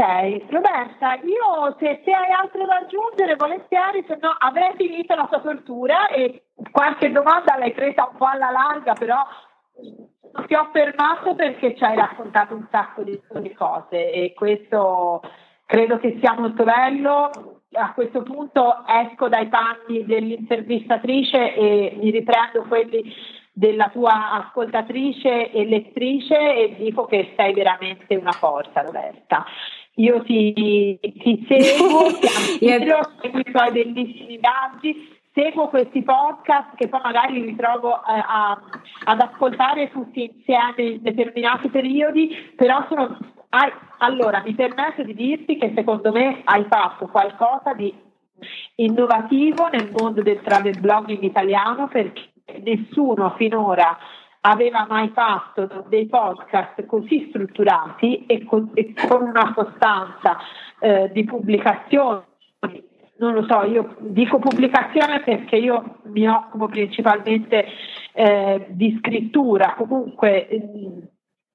Roberta, io se, se hai altro da aggiungere, volentieri, se no avrei finito la tua tortura e qualche domanda l'hai presa un po' alla larga, però ti ho fermato perché ci hai raccontato un sacco di, di cose, e questo credo che sia molto bello. A questo punto esco dai panni dell'intervistatrice e mi riprendo quelli della tua ascoltatrice e lettrice e dico che sei veramente una forza, Roberta. Io ti, ti seguo, ti ammiro, seguo i tuoi bellissimi viaggi, seguo questi podcast che poi magari li ritrovo eh, a, ad ascoltare tutti insieme in determinati periodi, però sono... Hai, allora, mi permetto di dirti che secondo me hai fatto qualcosa di innovativo nel mondo del travel blogging italiano, perché nessuno finora aveva mai fatto dei podcast così strutturati e con, e con una costanza eh, di pubblicazione. Non lo so, io dico pubblicazione perché io mi occupo principalmente eh, di scrittura, comunque eh,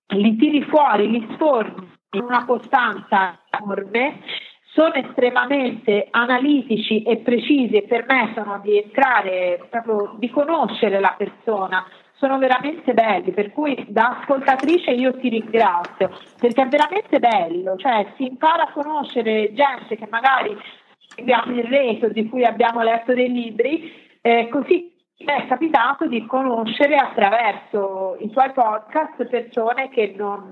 li tiri fuori, li sforzi in una costanza enorme, sono estremamente analitici e precisi e permettono di entrare, proprio di conoscere la persona. Sono veramente belli, per cui da ascoltatrice io ti ringrazio, perché è veramente bello, cioè si impara a conoscere gente che magari abbiamo il reto, di cui abbiamo letto dei libri, eh, così è capitato di conoscere attraverso i tuoi podcast persone che non,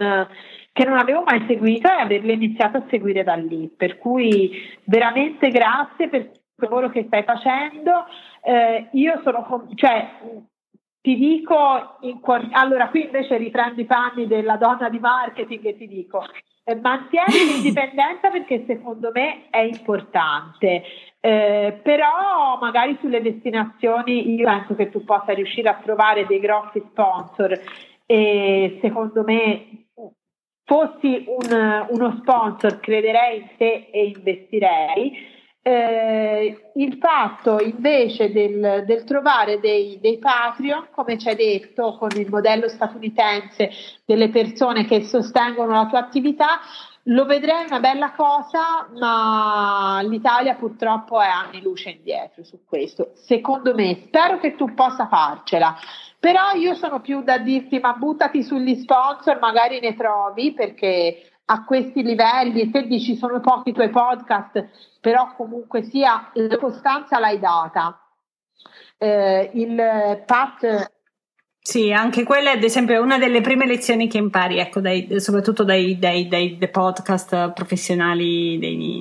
che non avevo mai seguito e averle iniziato a seguire da lì, per cui veramente grazie per il lavoro che stai facendo. Eh, io sono, cioè, ti dico, in, allora qui invece riprendo i panni della donna di marketing e ti dico: mantieni l'indipendenza perché secondo me è importante, eh, però magari sulle destinazioni io penso che tu possa riuscire a trovare dei grossi sponsor e secondo me fossi un, uno sponsor crederei in te e investirei. Eh, il fatto invece del, del trovare dei, dei Patreon, come ci hai detto, con il modello statunitense delle persone che sostengono la tua attività, lo vedrei una bella cosa, ma l'Italia purtroppo è anni luce indietro su questo, secondo me. Spero che tu possa farcela, però io sono più da dirti: ma buttati sugli sponsor, magari ne trovi, perché a questi livelli, se dici sono pochi i tuoi podcast, però comunque sia la costanza l'hai data. Eh, il Pat. Sì, anche quella è ad esempio una delle prime lezioni che impari, ecco, dai, soprattutto dai, dai, dai, dai podcast professionali dei,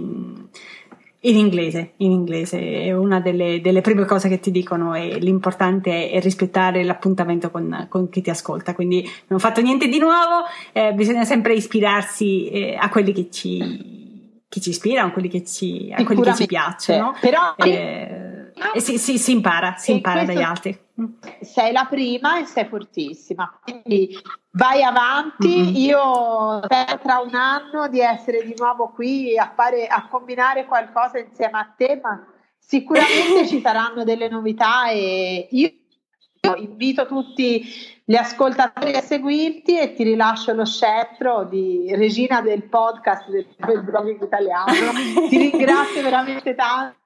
in inglese. In inglese è una delle, delle prime cose che ti dicono, e l'importante è rispettare l'appuntamento con, con chi ti ascolta, quindi non ho fatto niente di nuovo, eh, bisogna sempre ispirarsi eh, a quelli che ci... che ci ispirano, quelli che ci, a quelli che ci piacciono, però eh, no, eh, sì, sì, si impara, si impara dagli altri. Sei la prima e sei fortissima, quindi vai avanti. Mm-hmm. Io spero tra un anno di essere di nuovo qui a fare, a combinare qualcosa insieme a te, ma sicuramente ci saranno delle novità e io invito tutti gli ascoltatori a seguirti e ti rilascio lo scettro di regina del podcast del blogging italiano. Ti ringrazio veramente tanto.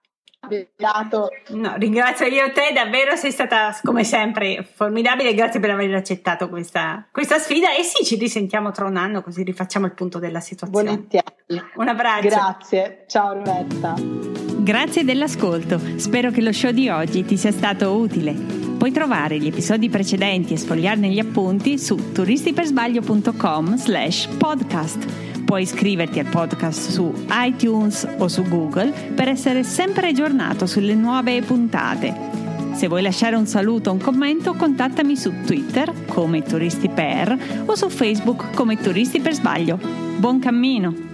No, ringrazio io te, davvero sei stata come sempre formidabile, grazie per aver accettato questa, questa sfida e sì, ci risentiamo tra un anno così rifacciamo il punto della situazione. Volentieri. Un abbraccio. Grazie, ciao Roberta. Grazie dell'ascolto, spero che lo show di oggi ti sia stato utile. Puoi trovare gli episodi precedenti e sfogliarne gli appunti su turistipersbaglio punto com slash podcast. Puoi iscriverti al podcast su iTunes o su Google per essere sempre aggiornato sulle nuove puntate. Se vuoi lasciare un saluto o un commento, contattami su Twitter come TuristiPer o su Facebook come Turisti per Sbaglio. Buon cammino!